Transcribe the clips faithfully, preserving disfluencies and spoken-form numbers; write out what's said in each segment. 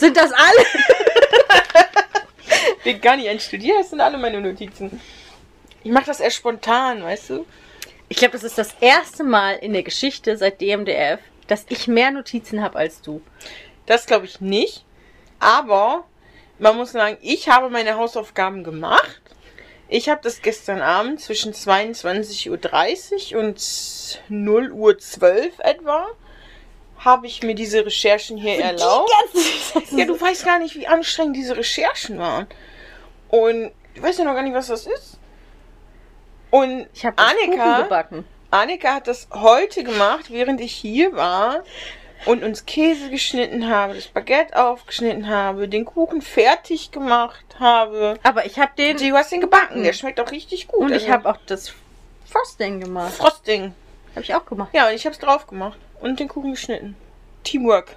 Sind das alle? Ich bin gar nicht ein Studier, das sind alle meine Notizen. Ich mache das eher spontan, weißt du? Ich glaube, das ist das erste Mal in der Geschichte seit D M D F, dass ich mehr Notizen habe als du. Das glaube ich nicht. Aber man muss sagen, ich habe meine Hausaufgaben gemacht. Ich habe das gestern Abend zwischen zweiundzwanzig Uhr dreißig und null Uhr zwölf etwa, habe ich mir diese Recherchen hier erlaubt. Ja, du weißt gar nicht, wie anstrengend diese Recherchen waren. Und du weißt ja noch gar nicht, was das ist. Und ich habe Annika gebacken. Annika hat das heute gemacht, während ich hier war und uns Käse geschnitten habe, das Baguette aufgeschnitten habe, den Kuchen fertig gemacht habe. Aber ich habe den... Du hast den gebacken, der schmeckt auch richtig gut. Und also ich habe auch das Frosting gemacht. Frosting. Habe ich auch gemacht. Ja, und ich habe es drauf gemacht und den Kuchen geschnitten. Teamwork.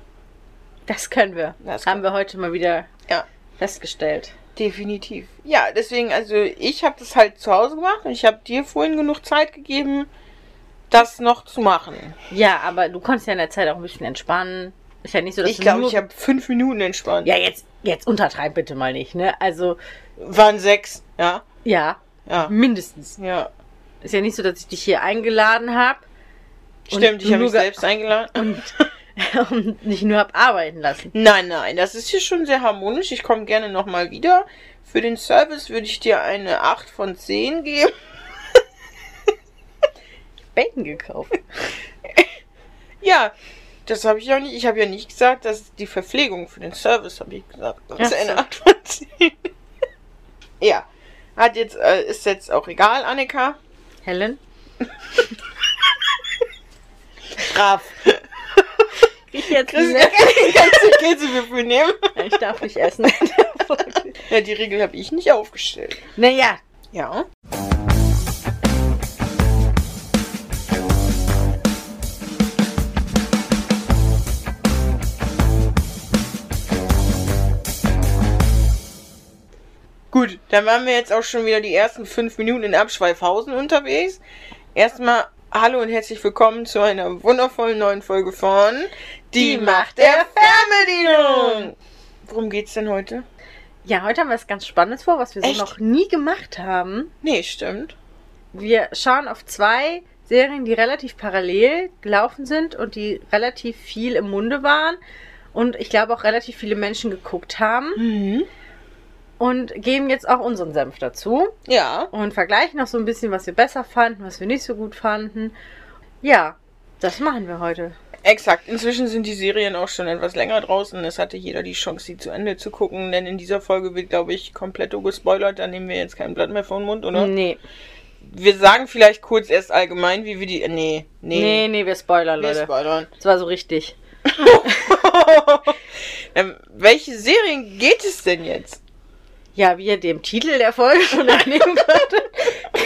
Das können wir. Das haben wir heute mal wieder ja. festgestellt. Definitiv. Ja, deswegen, also ich habe das halt zu Hause gemacht und ich habe dir vorhin genug Zeit gegeben, das noch zu machen. Ja, aber du konntest ja in der Zeit auch ein bisschen entspannen. Ist ja nicht so, dass ich glaube, nur... ich habe fünf Minuten entspannt. Ja, jetzt, jetzt untertreib bitte mal nicht, ne? Also... Waren sechs, ja? Ja, ja. Mindestens. Ja. Ist ja nicht so, dass ich dich hier eingeladen habe. Stimmt, ich habe mich selbst eingeladen. Und... und nicht nur hab arbeiten lassen. Nein, nein, das ist hier schon sehr harmonisch. Ich komme gerne nochmal wieder. Für den Service würde ich dir eine acht von zehn geben. Bacon gekauft. Ja, das habe ich ja nicht. Ich habe ja nicht gesagt, dass die Verpflegung für den Service, habe ich gesagt, das ist eine acht von zehn. Ja, hat jetzt, äh, ist jetzt auch egal, Annika. Helen. Brav. Ich jetzt Christian, die ganze Käse für nehmen. Ich darf nicht essen. Ja, die Regel habe ich nicht aufgestellt. Naja. Ja. Gut, dann waren wir jetzt auch schon wieder die ersten fünf Minuten in Abschweifhausen unterwegs. Erstmal hallo und herzlich willkommen zu einer wundervollen neuen Folge von Die, Die Macht der Fernbedienung. Worum geht's denn heute? Ja, heute haben wir was ganz Spannendes vor, was wir Echt? so noch nie gemacht haben. Nee, stimmt. Wir schauen auf zwei Serien, die relativ parallel gelaufen sind und die relativ viel im Munde waren und ich glaube auch relativ viele Menschen geguckt haben. Mhm. Und geben jetzt auch unseren Senf dazu. Ja. Und vergleichen noch so ein bisschen, was wir besser fanden, was wir nicht so gut fanden. Ja, das machen wir heute. Exakt. Inzwischen sind die Serien auch schon etwas länger draußen. Es hatte jeder die Chance, sie zu Ende zu gucken. Denn in dieser Folge wird, glaube ich, komplett gespoilert. Da nehmen wir jetzt kein Blatt mehr vor den Mund, oder? Nee. Wir sagen vielleicht kurz erst allgemein, wie wir die... Nee, nee. Nee, nee, wir spoilern, Leute. Wir spoilern. Das war so richtig. Dann, welche Serien geht es denn jetzt? Ja, wie ihr dem Titel der Folge schon entnehmen konntet,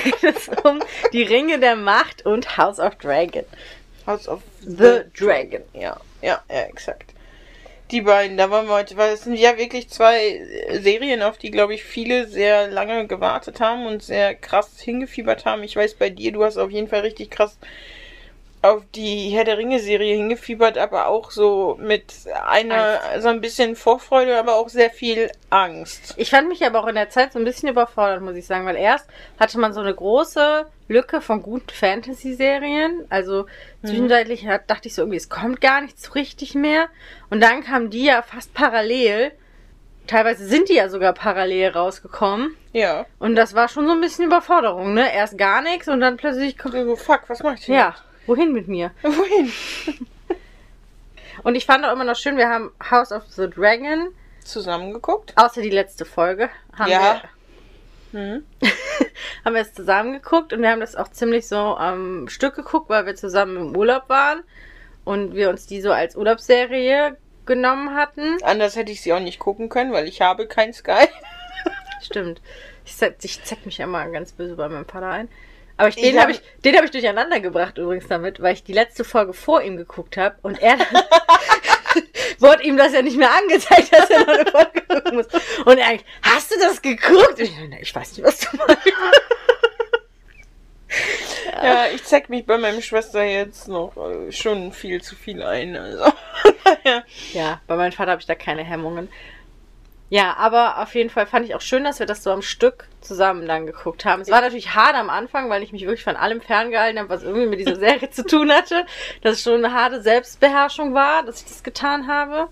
geht es um Die Ringe der Macht und House of Dragon. House of the, the Dragon. Dragon, ja. Ja, ja, exakt. Die beiden, da wollen wir heute, weil es sind ja wirklich zwei Serien, auf die, glaube ich, viele sehr lange gewartet haben und sehr krass hingefiebert haben. Ich weiß bei dir, du hast auf jeden Fall richtig krass auf die Herr der Ringe-Serie hingefiebert, aber auch so mit einer, Angst. so ein bisschen Vorfreude, aber auch sehr viel Angst. Ich fand mich aber auch in der Zeit so ein bisschen überfordert, muss ich sagen, weil erst hatte man so eine große Lücke von guten Fantasy-Serien, also mhm. zwischenzeitlich dachte ich so irgendwie, es kommt gar nichts richtig mehr und dann kamen die ja fast parallel, teilweise sind die ja sogar parallel rausgekommen. Ja. Und das war schon so ein bisschen Überforderung, ne? Erst gar nichts und dann plötzlich kommt so, fuck, was mach ich denn? Ja. Wohin mit mir? Wohin? Und ich fand auch immer noch schön, wir haben House of the Dragon zusammengeguckt. Außer die letzte Folge. Haben ja. Wir, hm. haben wir es zusammengeguckt und wir haben das auch ziemlich so am ähm, Stück geguckt, weil wir zusammen im Urlaub waren und wir uns die so als Urlaubsserie genommen hatten. Anders hätte ich sie auch nicht gucken können, weil ich habe kein Sky. Stimmt. Ich, ich zeck mich immer ganz böse bei meinem Vater ein. Aber ich, den ja. habe ich, den hab ich durcheinander gebracht übrigens damit, weil ich die letzte Folge vor ihm geguckt habe und er dann wurde ihm das ja nicht mehr angezeigt, dass er noch eine Folge gucken muss. Und er, hast du das geguckt? Ich, ich weiß nicht, was du meinst. Ja, ich zeig mich bei meiner Schwester jetzt noch schon viel zu viel ein. Also. Ja. Ja, bei meinem Vater habe ich da keine Hemmungen. Ja, aber auf jeden Fall fand ich auch schön, dass wir das so am Stück zusammen dann geguckt haben. Es war natürlich hart am Anfang, weil ich mich wirklich von allem ferngehalten habe, was irgendwie mit dieser Serie zu tun hatte. Dass es schon eine harte Selbstbeherrschung war, dass ich das getan habe.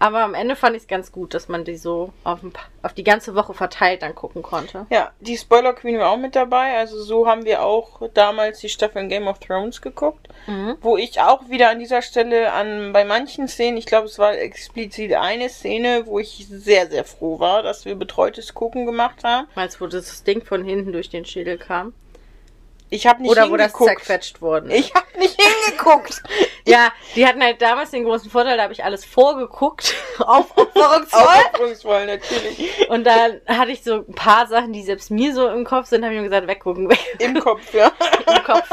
Aber am Ende fand ich es ganz gut, dass man die so auf, ein, auf die ganze Woche verteilt dann gucken konnte. Ja, die Spoiler Queen war auch mit dabei. Also so haben wir auch damals die Staffeln Game of Thrones geguckt. Mhm. Wo ich auch wieder an dieser Stelle an bei manchen Szenen, ich glaube es war explizit eine Szene, wo ich sehr, sehr froh war, dass wir betreutes Gucken gemacht haben. Meinst du, wo das Ding von hinten durch den Schädel kam? Ich hab nicht Oder hingeguckt. Wo das zerquetscht worden ist. Ich hab nicht hingeguckt. Ja, die hatten halt damals den großen Vorteil, da habe ich alles vorgeguckt. Aufopferungsvoll. Aufopferungsvoll, natürlich. Und dann hatte ich so ein paar Sachen, die selbst mir so im Kopf sind, habe ich mir gesagt, weggucken. Weg. Im Kopf, ja. Im Kopf.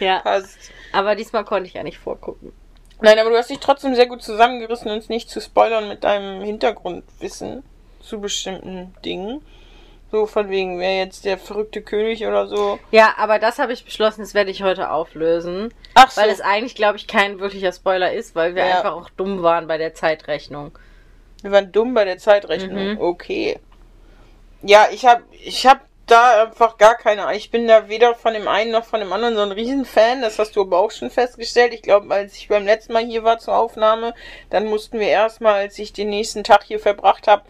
Ja. Passt. Aber diesmal konnte ich ja nicht vorgucken. Nein, aber du hast dich trotzdem sehr gut zusammengerissen, uns nicht zu spoilern mit deinem Hintergrundwissen zu bestimmten Dingen. So von wegen, wer jetzt der verrückte König oder so. Ja, aber das habe ich beschlossen, das werde ich heute auflösen. Ach so. Weil es eigentlich, glaube ich, kein wirklicher Spoiler ist, weil wir ja. einfach auch dumm waren bei der Zeitrechnung. Wir waren dumm bei der Zeitrechnung, mhm. Okay. Ja, ich habe ich hab da einfach gar keine... Ich bin da weder von dem einen noch von dem anderen so ein Riesenfan, das hast du aber auch schon festgestellt. Ich glaube, als ich beim letzten Mal hier war zur Aufnahme, dann mussten wir erstmal, als ich den nächsten Tag hier verbracht habe,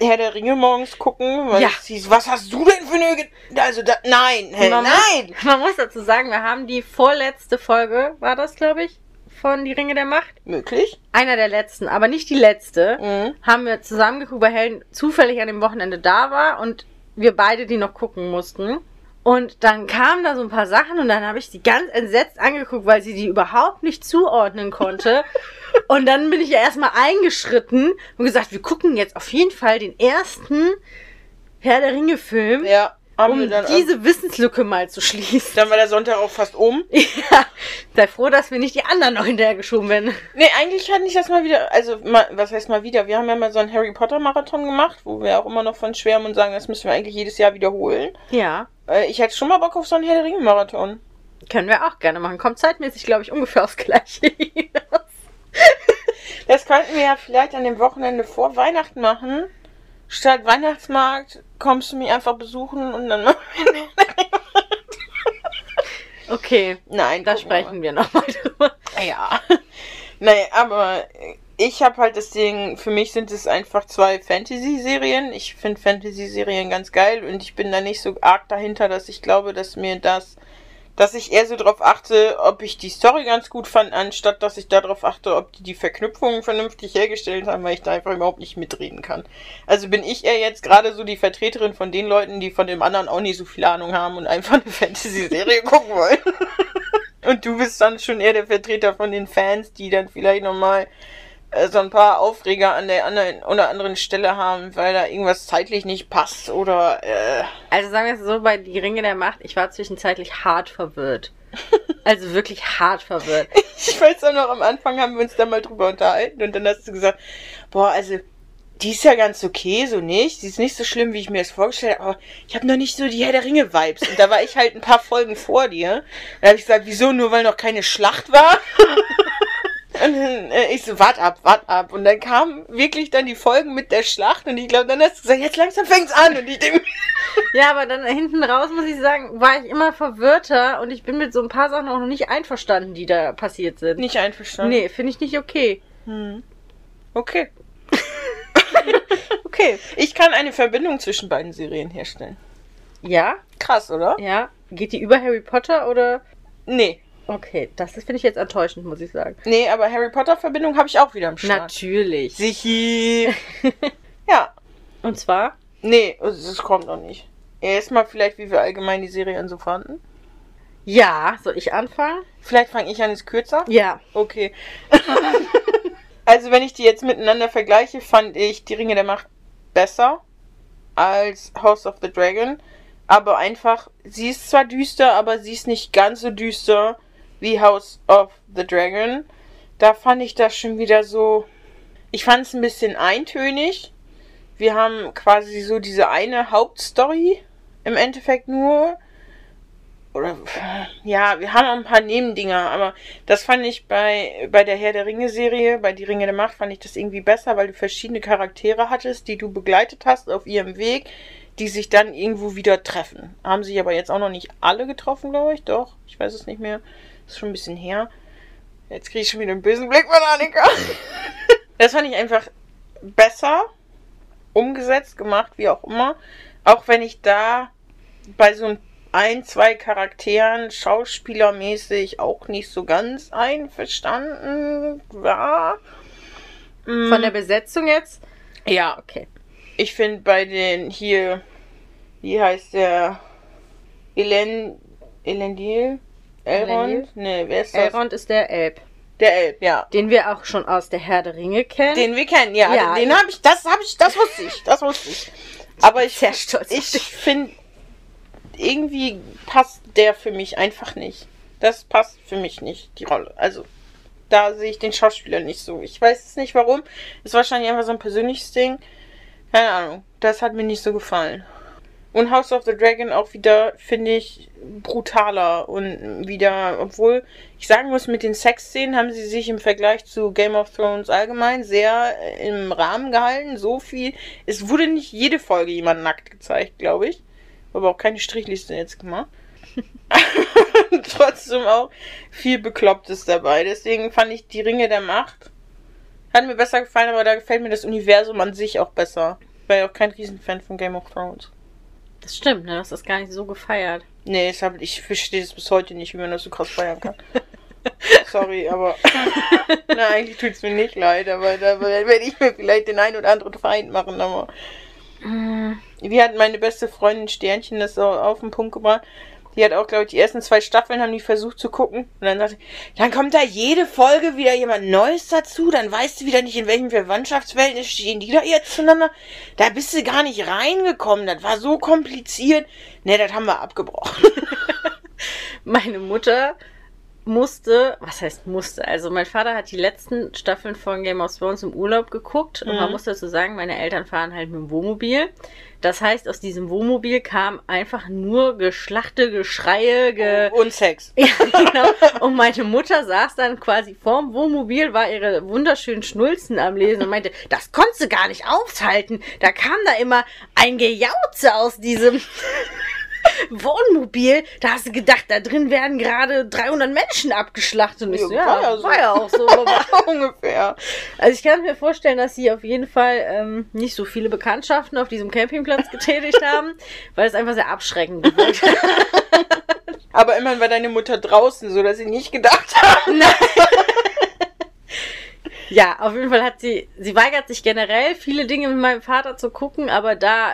Herr der Ringe morgens gucken, weil ja. es hieß, was hast du denn für eine... Ge also, da, nein, hey, man nein! Muss, man muss dazu sagen, wir haben die vorletzte Folge, war das, glaube ich, von Die Ringe der Macht? Möglich. Einer der letzten, aber nicht die letzte, mhm. haben wir zusammengeguckt, weil Helen zufällig an dem Wochenende da war und wir beide die noch gucken mussten. Und dann kamen da so ein paar Sachen und dann habe ich die ganz entsetzt angeguckt, weil sie die überhaupt nicht zuordnen konnte. Und dann bin ich ja erstmal eingeschritten und gesagt, wir gucken jetzt auf jeden Fall den ersten Herr der Ringe Film, ja, um dann diese an... Wissenslücke mal zu schließen. Dann war der Sonntag auch fast um. Ja, sei froh, dass wir nicht die anderen noch hinterher geschoben werden. Nee, eigentlich hatte ich das mal wieder, also mal, was heißt mal wieder, wir haben ja mal so einen Harry Potter Marathon gemacht, wo wir auch immer noch von schwärmen und sagen, das müssen wir eigentlich jedes Jahr wiederholen. Ja. Ich hätte schon mal Bock auf so einen Herr der Ringe Marathon. Können wir auch gerne machen. Kommt zeitmäßig, glaube ich, ungefähr aufs Gleiche hinaus. Das könnten wir ja vielleicht an dem Wochenende vor Weihnachten machen. Statt Weihnachtsmarkt kommst du mich einfach besuchen und dann machen wir... Okay, nein, da sprechen wir nochmal drüber. Ja, naja, aber ich habe halt das Ding, für mich sind es einfach zwei Fantasy-Serien. Ich finde Fantasy-Serien ganz geil und ich bin da nicht so arg dahinter, dass ich glaube, dass mir das... Dass ich eher so drauf achte, ob ich die Story ganz gut fand, anstatt dass ich darauf achte, ob die die Verknüpfungen vernünftig hergestellt haben, weil ich da einfach überhaupt nicht mitreden kann. Also bin ich eher jetzt gerade so die Vertreterin von den Leuten, die von dem anderen auch nicht so viel Ahnung haben und einfach eine Fantasy-Serie gucken wollen. Und du bist dann schon eher der Vertreter von den Fans, die dann vielleicht nochmal äh, so ein paar Aufreger an der anderen oder anderen Stelle haben, weil da irgendwas zeitlich nicht passt oder... Äh Also sagen wir es so, bei Die Ringe der Macht, ich war zwischenzeitlich hart verwirrt. Also wirklich hart verwirrt. Ich weiß auch noch, am Anfang haben wir uns da mal drüber unterhalten und dann hast du gesagt, boah, also die ist ja ganz okay, so nicht. Die ist nicht so schlimm, wie ich mir das vorgestellt habe, aber ich habe noch nicht so die Herr der Ringe-Vibes. Und da war ich halt ein paar Folgen vor dir. Da habe ich gesagt, wieso, nur weil noch keine Schlacht war? Und dann, äh, ich so, wart ab, wart ab. Und dann kamen wirklich dann die Folgen mit der Schlacht und ich glaube, dann hast du gesagt, jetzt langsam fängt's an. Und ich denke... Ja, aber dann hinten raus, muss ich sagen, war ich immer verwirrter und ich bin mit so ein paar Sachen auch noch nicht einverstanden, die da passiert sind. Nicht einverstanden? Nee, finde ich nicht okay. Hm. Okay. Okay. Ich kann eine Verbindung zwischen beiden Serien herstellen. Ja? Krass, oder? Ja. Geht die über Harry Potter oder? Nee. Okay, das finde ich jetzt enttäuschend, muss ich sagen. Nee, aber Harry Potter-Verbindung habe ich auch wieder am Start. Natürlich. Sichi. Ja. Und zwar? Nee, das kommt noch nicht. Erstmal vielleicht, wie wir allgemein die Serien so fanden. Ja, soll ich anfangen? Vielleicht fange ich an, ist kürzer? Ja. Okay. Also wenn ich die jetzt miteinander vergleiche, fand ich Die Ringe der Macht besser als House of the Dragon. Aber einfach, sie ist zwar düster, aber sie ist nicht ganz so düster wie House of the Dragon. Da fand ich das schon wieder so... Ich fand es ein bisschen eintönig. Wir haben quasi so diese eine Hauptstory im Endeffekt nur Oder, ja, wir haben ein paar Nebendinger, aber das fand ich bei, bei der Herr der Ringe-Serie, bei Die Ringe der Macht, fand ich das irgendwie besser, weil du verschiedene Charaktere hattest, die du begleitet hast auf ihrem Weg, die sich dann irgendwo wieder treffen. Haben sich aber jetzt auch noch nicht alle getroffen, glaube ich, doch, ich weiß es nicht mehr, ist schon ein bisschen her. Jetzt kriege ich schon wieder einen bösen Blick von Annika. Das fand ich einfach besser umgesetzt, gemacht, wie auch immer, auch wenn ich da bei so ein ein, zwei Charakteren schauspielermäßig auch nicht so ganz einverstanden war. Von der Besetzung jetzt? Ja, okay. Ich finde bei den hier, wie heißt der? Elend, Elendil? Elrond? Ne, wer ist das? Elrond ist der Elb. Der Elb, ja. Den wir auch schon aus der Herr der Ringe kennen. Den wir kennen, ja. ja den ja. habe ich, das habe ich, das wusste ich, das wusste ich. Aber ich, sehr stolz ich finde, irgendwie passt der für mich einfach nicht. Das passt für mich nicht, die Rolle. Also, da sehe ich den Schauspieler nicht so. Ich weiß es nicht, warum. Ist wahrscheinlich einfach so ein persönliches Ding. Keine Ahnung. Das hat mir nicht so gefallen. Und House of the Dragon auch wieder, finde ich, brutaler. Und wieder, obwohl ich sagen muss, mit den Sexszenen haben sie sich im Vergleich zu Game of Thrones allgemein sehr im Rahmen gehalten. So viel. Es wurde nicht jede Folge jemand nackt gezeigt, glaube ich. Aber auch keine Strichliste jetzt gemacht. Trotzdem auch viel Beklopptes dabei. Deswegen fand ich Die Ringe der Macht hat mir besser gefallen, aber da gefällt mir das Universum an sich auch besser. Ich war ja auch kein Riesenfan von Game of Thrones. Das stimmt, ne? Das ist gar nicht so gefeiert. Nee, ich, ich verstehe es bis heute nicht, wie man das so krass feiern kann. Sorry, aber... Na, eigentlich tut es mir nicht leid, aber da werde ich mir vielleicht den einen oder anderen Feind machen, aber... Wie hat meine beste Freundin Sternchen das so auf den Punkt gebracht? Die hat auch, glaube ich, die ersten zwei Staffeln haben die versucht zu gucken. Und dann sagte ich, dann kommt da jede Folge wieder jemand Neues dazu. Dann weißt du wieder nicht, in welchem Verwandtschaftsverhältnis stehen die da jetzt zueinander. Da bist du gar nicht reingekommen. Das war so kompliziert. Ne, das haben wir abgebrochen. Meine Mutter musste, was heißt musste? Also mein Vater hat die letzten Staffeln von Game of Thrones im Urlaub geguckt. Mhm. Und man muss dazu sagen, meine Eltern fahren halt mit dem Wohnmobil. Das heißt, aus diesem Wohnmobil kam einfach nur Geschlachte, Geschreie... Ge und Sex. Ja, genau. Und meine Mutter saß dann quasi vorm Wohnmobil, war ihre wunderschönen Schnulzen am Lesen und meinte, das konntest du gar nicht aufhalten. Da kam da immer ein Gejauze aus diesem... Wohnmobil, da hast du gedacht, da drin werden gerade dreihundert Menschen abgeschlachtet. Und ich ja, so, ja, war, so. war ja auch so. Ungefähr. Also ich kann mir vorstellen, dass sie auf jeden Fall ähm, nicht so viele Bekanntschaften auf diesem Campingplatz getätigt haben, weil es einfach sehr abschreckend wird. Aber immerhin war deine Mutter draußen, so dass sie nicht gedacht haben. Nein. Ja, auf jeden Fall hat sie, sie weigert sich generell, viele Dinge mit meinem Vater zu gucken, aber da...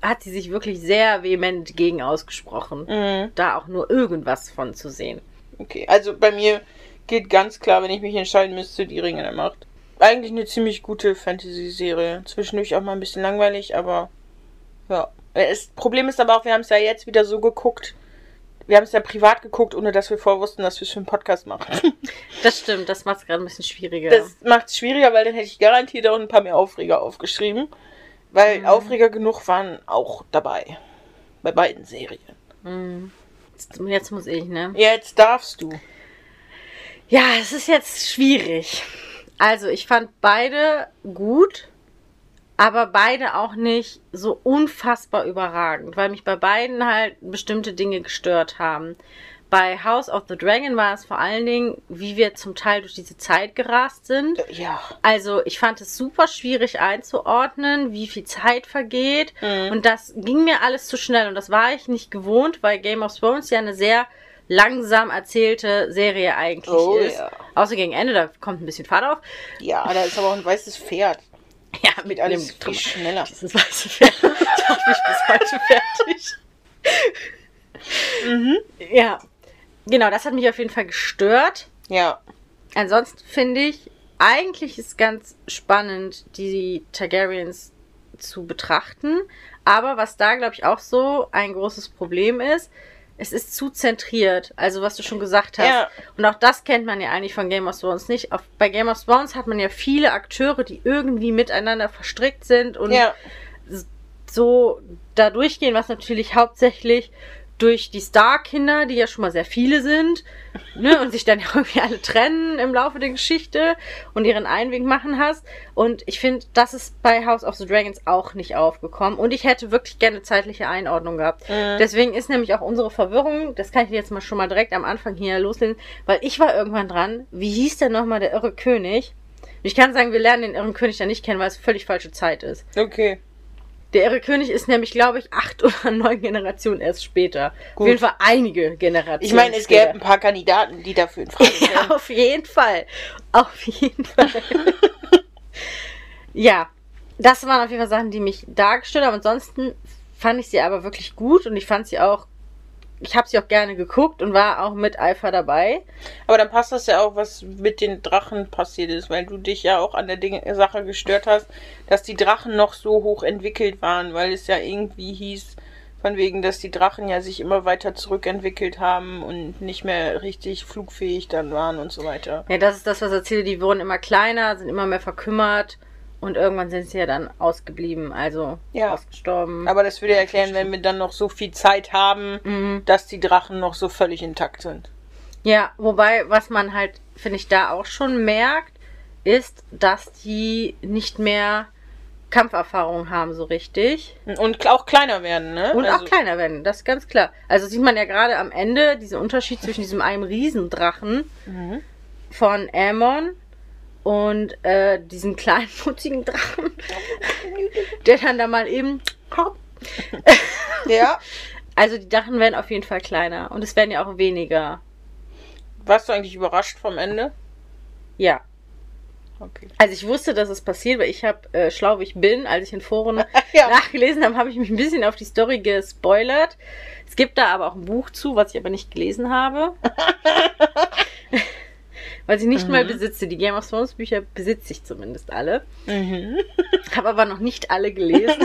hat sie sich wirklich sehr vehement gegen ausgesprochen, mhm. da auch nur irgendwas von zu sehen. Okay, also bei mir geht ganz klar, wenn ich mich entscheiden müsste, Die Ringe der Macht. Eigentlich eine ziemlich gute Fantasy-Serie. Zwischendurch auch mal ein bisschen langweilig, aber ja. Das Problem ist aber auch, wir haben es ja jetzt wieder so geguckt, wir haben es ja privat geguckt, ohne dass wir vorwussten, dass wir es für einen Podcast machen. Das stimmt, das macht es gerade ein bisschen schwieriger. Das macht es schwieriger, weil dann hätte ich garantiert auch ein paar mehr Aufreger aufgeschrieben. Weil Aufreger genug waren auch dabei. Bei beiden Serien. Jetzt, jetzt muss ich, ne? Jetzt darfst du. Ja, es ist jetzt schwierig. Also, ich fand beide gut, aber beide auch nicht so unfassbar überragend, weil mich bei beiden halt bestimmte Dinge gestört haben. Bei House of the Dragon war es vor allen Dingen, wie wir zum Teil durch diese Zeit gerast sind. Ja. Also ich fand es super schwierig einzuordnen, wie viel Zeit vergeht. Mhm. Und das ging mir alles zu schnell. Und das war ich nicht gewohnt, weil Game of Thrones ja eine sehr langsam erzählte Serie eigentlich oh, ist. Ja. Außer gegen Ende, da kommt ein bisschen Fahrt auf. Ja, da ist aber auch ein weißes Pferd. Ja, mit einem viel schneller. Dieses weiße Pferd. Ich dachte, ich bis heute fertig. Mhm. Ja. Genau, das hat mich auf jeden Fall gestört. Ja. Ansonsten finde ich, eigentlich ist ganz spannend, die Targaryens zu betrachten. Aber was da, glaube ich, auch so ein großes Problem ist, es ist zu zentriert. Also, was du schon gesagt hast. Ja. Und auch das kennt man ja eigentlich von Game of Thrones nicht. Auf, bei Game of Thrones hat man ja viele Akteure, die irgendwie miteinander verstrickt sind und ja. so da durchgehen, was natürlich hauptsächlich durch die Stark-Kinder, die ja schon mal sehr viele sind, ne, und sich dann irgendwie alle trennen im Laufe der Geschichte und ihren Einweg machen hast. Und ich finde, das ist bei House of the Dragons auch nicht aufgekommen. Und ich hätte wirklich gerne zeitliche Einordnung gehabt. Mhm. Deswegen ist nämlich auch unsere Verwirrung, das kann ich jetzt mal schon mal direkt am Anfang hier loslegen, weil ich war irgendwann dran, wie hieß denn nochmal der irre König? Und ich kann sagen, wir lernen den irren König dann nicht kennen, weil es völlig falsche Zeit ist. Okay. Der irre König ist nämlich, glaube ich, acht oder neun Generationen erst später. Gut. Auf jeden Fall einige Generationen. Ich meine, es später. gäbe ein paar Kandidaten, die dafür in Frage kommen. Ja, auf jeden Fall. Auf jeden Fall. Ja, das waren auf jeden Fall Sachen, die mich dargestellt haben. Ansonsten fand ich sie aber wirklich gut und ich fand sie auch, ich habe sie auch gerne geguckt und war auch mit Eifer dabei. Aber dann passt das ja auch, was mit den Drachen passiert ist, weil du dich ja auch an der Dinge, Sache gestört hast, dass die Drachen noch so hoch entwickelt waren, weil es ja irgendwie hieß, von wegen, dass die Drachen ja sich immer weiter zurückentwickelt haben und nicht mehr richtig flugfähig dann waren und so weiter. Ja, das ist das, was ich erzähle, die wurden immer kleiner, sind immer mehr verkümmert. Und irgendwann sind sie ja dann ausgeblieben, also ja. ausgestorben. Aber das würde ja erklären, wenn wir dann noch so viel Zeit haben, mhm. dass die Drachen noch so völlig intakt sind. Ja, wobei, was man halt, finde ich, da auch schon merkt, ist, dass die nicht mehr Kampferfahrung haben so richtig. Und auch kleiner werden, ne? Und also auch kleiner werden, das ist ganz klar. Also sieht man ja gerade am Ende diesen Unterschied zwischen diesem einem Riesendrachen mhm. von Aemond und äh, diesen kleinen, mutigen Drachen, der dann da mal eben... Ja. Also die Drachen werden auf jeden Fall kleiner. Und es werden ja auch weniger. Warst du eigentlich überrascht vom Ende? Ja. Okay. Also ich wusste, dass es passiert, weil ich habe, äh, schlau wie ich bin, als ich in Foren ja. nachgelesen habe, habe ich mich ein bisschen auf die Story gespoilert. Es gibt da aber auch ein Buch zu, was ich aber nicht gelesen habe. Weil ich nicht mhm. mal besitze. Die Game of Thrones Bücher besitze ich zumindest alle. Mhm. Habe aber noch nicht alle gelesen.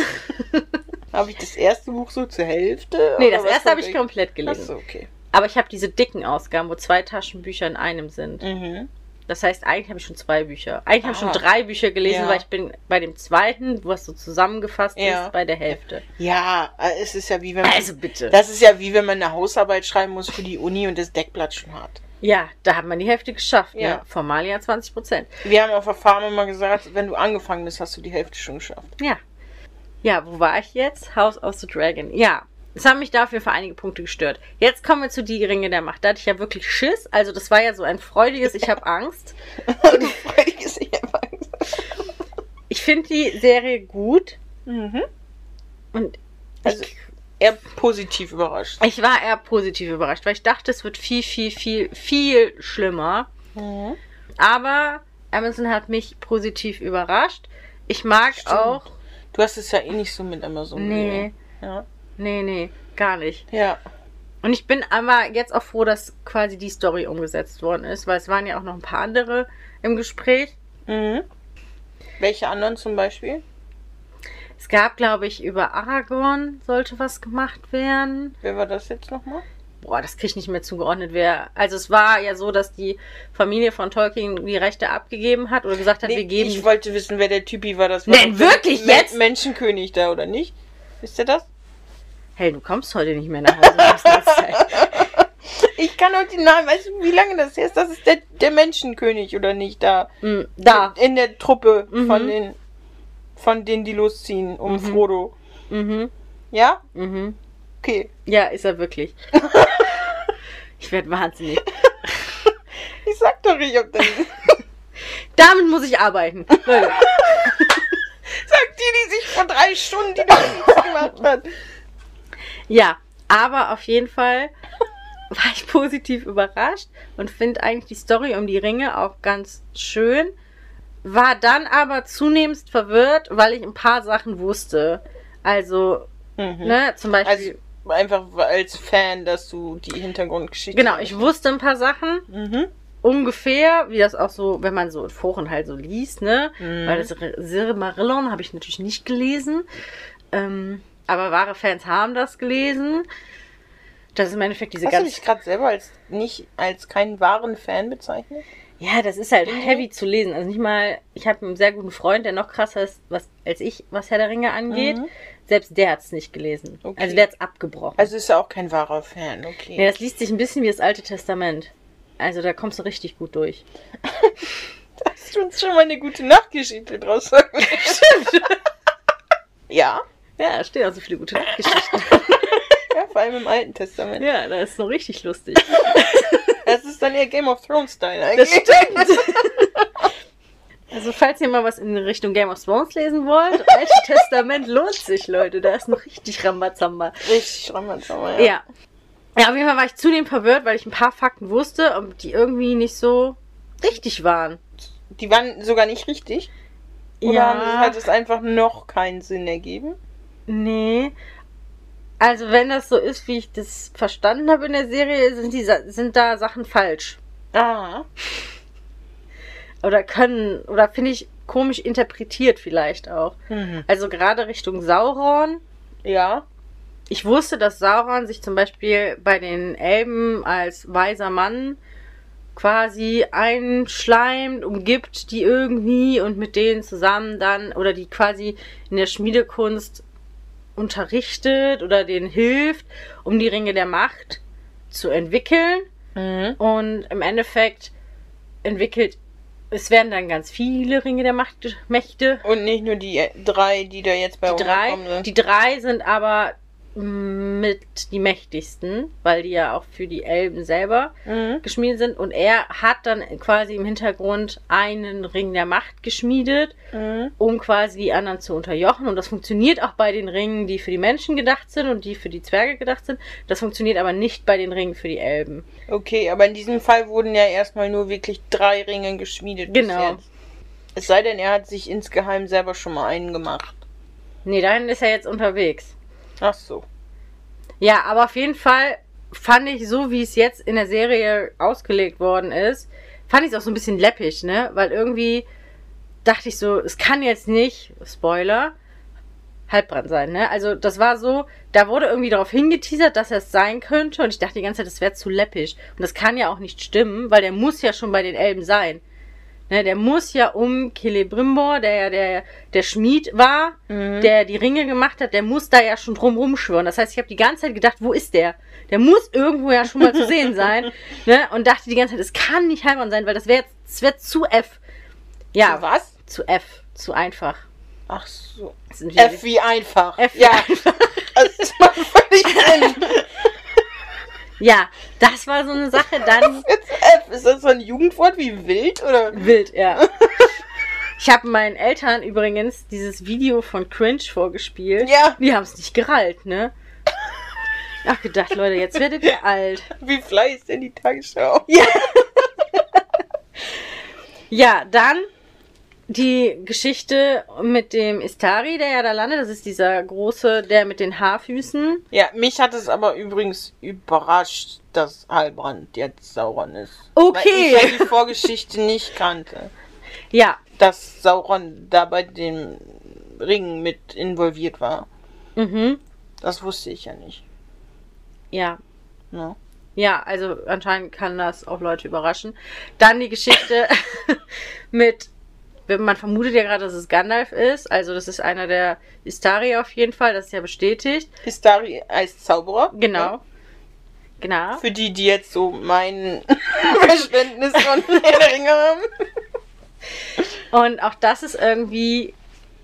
Habe ich das erste Buch so zur Hälfte? Nee, das erste habe ich komplett gelesen. Achso, okay. Aber ich habe diese dicken Ausgaben, wo zwei Taschenbücher in einem sind. Mhm. Das heißt, eigentlich habe ich schon zwei Bücher. Eigentlich habe ich schon drei Bücher gelesen, ja. weil ich bin bei dem zweiten, was so zusammengefasst ja. ist, bei der Hälfte. Ja, es ist ja wie wenn man, also bitte. Das ist ja wie wenn man eine Hausarbeit schreiben muss für die Uni und das Deckblatt schon hat. Ja, da hat man die Hälfte geschafft. Ja. Ne? Formal ja zwanzig Prozent. Wir haben auf der Farm immer gesagt, wenn du angefangen bist, hast du die Hälfte schon geschafft. Ja. Ja, wo war ich jetzt? House of the Dragon. Ja, es haben mich dafür für einige Punkte gestört. Jetzt kommen wir zu Die Ringe der Macht. Da hatte ich ja wirklich Schiss. Also das war ja so ein freudiges, ich habe Angst. Ein freudiges, ich habe Angst. Ich finde die Serie gut. Mhm. Und also, ich... eher positiv überrascht. Ich war eher positiv überrascht, weil ich dachte, es wird viel, viel, viel, viel schlimmer. Mhm. Aber Amazon hat mich positiv überrascht. Ich mag Stimmt. auch... Du hast es ja eh nicht so mit Amazon. Nee. Ja. Nee, nee, gar nicht. Ja. Und ich bin aber jetzt auch froh, dass quasi die Story umgesetzt worden ist, weil es waren ja auch noch ein paar andere im Gespräch. Mhm. Welche anderen zum Beispiel? Es gab, glaube ich, über Aragorn sollte was gemacht werden. Wer war das jetzt nochmal? Boah, das kriege ich nicht mehr zugeordnet, wer... Also es war ja so, dass die Familie von Tolkien die Rechte abgegeben hat oder gesagt hat, nee, wir geben... Ich wollte wissen, wer der Typi war. Das war Nein, wirklich jetzt? Menschenkönig da, oder nicht? Wisst ihr das? Hey, du kommst heute nicht mehr nach Hause. Ich kann heute den Namen... Weißt du, wie lange das her ist? Das ist der, der Menschenkönig, oder nicht? Da. Mm, da. In der Truppe mhm. von den... Von denen, die losziehen, um mhm. Frodo. Mhm. Ja? Mhm. Okay. Ja, ist er wirklich. Ich werde wahnsinnig. Ich sag doch nicht, ob das ist. Damit muss ich arbeiten. Sag die, die sich vor drei Stunden die nichts gemacht hat. Ja, aber auf jeden Fall war ich positiv überrascht und finde eigentlich die Story um die Ringe auch ganz schön. War dann aber zunehmend verwirrt, weil ich ein paar Sachen wusste. Also, mhm. ne, zum Beispiel... Also einfach als Fan, dass du die Hintergrundgeschichte... Genau, ich wusste ein paar Sachen. Mhm. Ungefähr, wie das auch so, wenn man so in Foren halt so liest, ne? Mhm. Weil das Silmarillion habe ich natürlich nicht gelesen. Ähm, aber wahre Fans haben das gelesen. Das ist im Endeffekt diese ganze... Hast du dich gerade selber als nicht als keinen wahren Fan bezeichnet? Ja, das ist halt heavy zu lesen. Also nicht mal, ich habe einen sehr guten Freund, der noch krasser ist was, als ich, was Herr der Ringe angeht. Mhm. Selbst der hat es nicht gelesen. Okay. Also der hat es abgebrochen. Also ist er auch kein wahrer Fan, okay. Ja, das liest sich ein bisschen wie das Alte Testament. Also da kommst du richtig gut durch. Da hast du uns schon mal eine gute Nachtgeschichte draus sagen. Stimmt. Ja. Ja, da stehen auch so viele gute Nachtgeschichten. Ja, vor allem im Alten Testament. Ja, da ist es noch richtig lustig. Das ist dann eher Game of Thrones-Style eigentlich. Das stimmt. Also falls ihr mal was in Richtung Game of Thrones lesen wollt, Altes Testament lohnt sich, Leute. Da ist noch richtig Rambazamba. Richtig Rambazamba, ja. Ja. Ja, auf jeden Fall war ich zunehmend verwirrt, weil ich ein paar Fakten wusste, aber die irgendwie nicht so richtig waren. Die waren sogar nicht richtig? Oder ja. Hat es einfach noch keinen Sinn ergeben? Nee. Also wenn das so ist, wie ich das verstanden habe in der Serie, sind, die, sind da Sachen falsch. Ah. Oder können, oder finde ich komisch interpretiert vielleicht auch. Mhm. Also gerade Richtung Sauron. Ja. Ich wusste, dass Sauron sich zum Beispiel bei den Elben als weiser Mann quasi einschleimt, umgibt die irgendwie und mit denen zusammen dann, oder die quasi in der Schmiedekunst unterrichtet oder denen hilft, um die Ringe der Macht zu entwickeln. Mhm. Und im Endeffekt entwickelt, es werden dann ganz viele Ringe der Macht, Mächte. Und nicht nur die drei, die da jetzt bei uns kommen sind. Die drei sind aber mit die mächtigsten, weil die ja auch für die Elben selber mhm. geschmiedet sind. Und er hat dann quasi im Hintergrund einen Ring der Macht geschmiedet, mhm. um quasi die anderen zu unterjochen. Und das funktioniert auch bei den Ringen, die für die Menschen gedacht sind und die für die Zwerge gedacht sind. Das funktioniert aber nicht bei den Ringen für die Elben. Okay, aber in diesem Fall wurden ja erstmal nur wirklich drei Ringe geschmiedet. Genau. Bis jetzt. Es sei denn, er hat sich insgeheim selber schon mal einen gemacht. Nee, dahin ist er jetzt unterwegs. Ach so. Ja, aber auf jeden Fall fand ich, so wie es jetzt in der Serie ausgelegt worden ist, fand ich es auch so ein bisschen läppisch, ne? Weil irgendwie dachte ich so, es kann jetzt nicht, Spoiler, Halbrand sein, ne? Also das war so, da wurde irgendwie darauf hingeteasert, dass er es sein könnte und ich dachte die ganze Zeit, das wäre zu läppisch. Und das kann ja auch nicht stimmen, weil der muss ja schon bei den Elben sein. Ne, der muss ja um Celebrimbor, der ja der, der Schmied war, mhm. der die Ringe gemacht hat, der muss da ja schon drum rumschwirren. Das heißt, ich habe die ganze Zeit gedacht, wo ist der? Der muss irgendwo ja schon mal zu sehen sein. Ne? Und dachte die ganze Zeit, es kann nicht Halbrand sein, weil das wäre wär zu F. Ja, zu was? Zu F. Zu einfach. Ach so. F wie einfach. F wie ja. einfach. Das ist mal völlig Sinn. Ja, das war so eine Sache, dann... Ist das so ein Jugendwort wie wild, oder? Wild, ja. Ich habe meinen Eltern übrigens dieses Video von Cringe vorgespielt. Ja. Die haben es nicht gerallt, ne? Ach, gedacht, Leute, jetzt werdet ihr alt. Wie fleißig denn die Tagesschau? Ja. Ja, dann die Geschichte mit dem Istari, der ja da landet. Das ist dieser große, der mit den Haarfüßen. Ja, mich hat es aber übrigens überrascht, dass Halbrand jetzt Sauron ist. Okay. Weil ich ja die Vorgeschichte nicht kannte. Ja. Dass Sauron da bei dem Ring mit involviert war. Mhm. Das wusste ich ja nicht. Ja. Ja. Ja, also anscheinend kann das auch Leute überraschen. Dann die Geschichte mit... Man vermutet ja gerade, dass es Gandalf ist. Also das ist einer der Istari auf jeden Fall. Das ist ja bestätigt. Istari heißt Zauberer. Genau. Ja. Genau. Für die, die jetzt so mein Verständnis von Herr der Ringe haben. Und auch das ist irgendwie...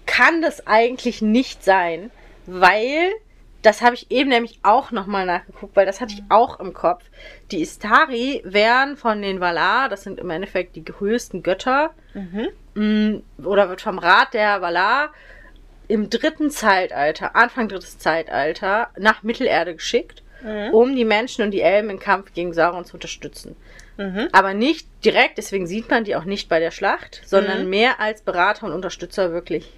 Kann das eigentlich nicht sein. Weil, das habe ich eben nämlich auch nochmal nachgeguckt, weil das hatte ich auch im Kopf. Die Istari wären von den Valar, das sind im Endeffekt die höchsten Götter, mhm. oder wird vom Rat der Valar im dritten Zeitalter, Anfang drittes Zeitalter, nach Mittelerde geschickt, mhm. um die Menschen und die Elben im Kampf gegen Sauron zu unterstützen. Mhm. Aber nicht direkt, deswegen sieht man die auch nicht bei der Schlacht, sondern mhm. mehr als Berater und Unterstützer wirklich.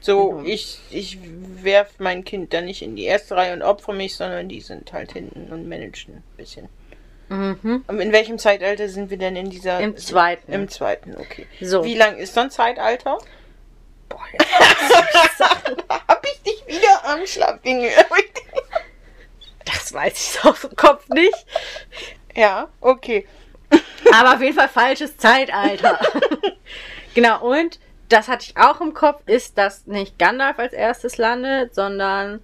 So, ich, ich werfe mein Kind da nicht in die erste Reihe und opfere mich, sondern die sind halt hinten und managen ein bisschen. Mhm. Und in welchem Zeitalter sind wir denn in dieser... Im zweiten. Im zweiten, okay. So. Wie lang ist so ein Zeitalter? Boah, jetzt hab ich dich wieder am Schlaf gehört. Das weiß ich aus dem Kopf nicht. Ja, okay. Aber auf jeden Fall falsches Zeitalter. Genau, und das hatte ich auch im Kopf, ist, dass nicht Gandalf als erstes landet, sondern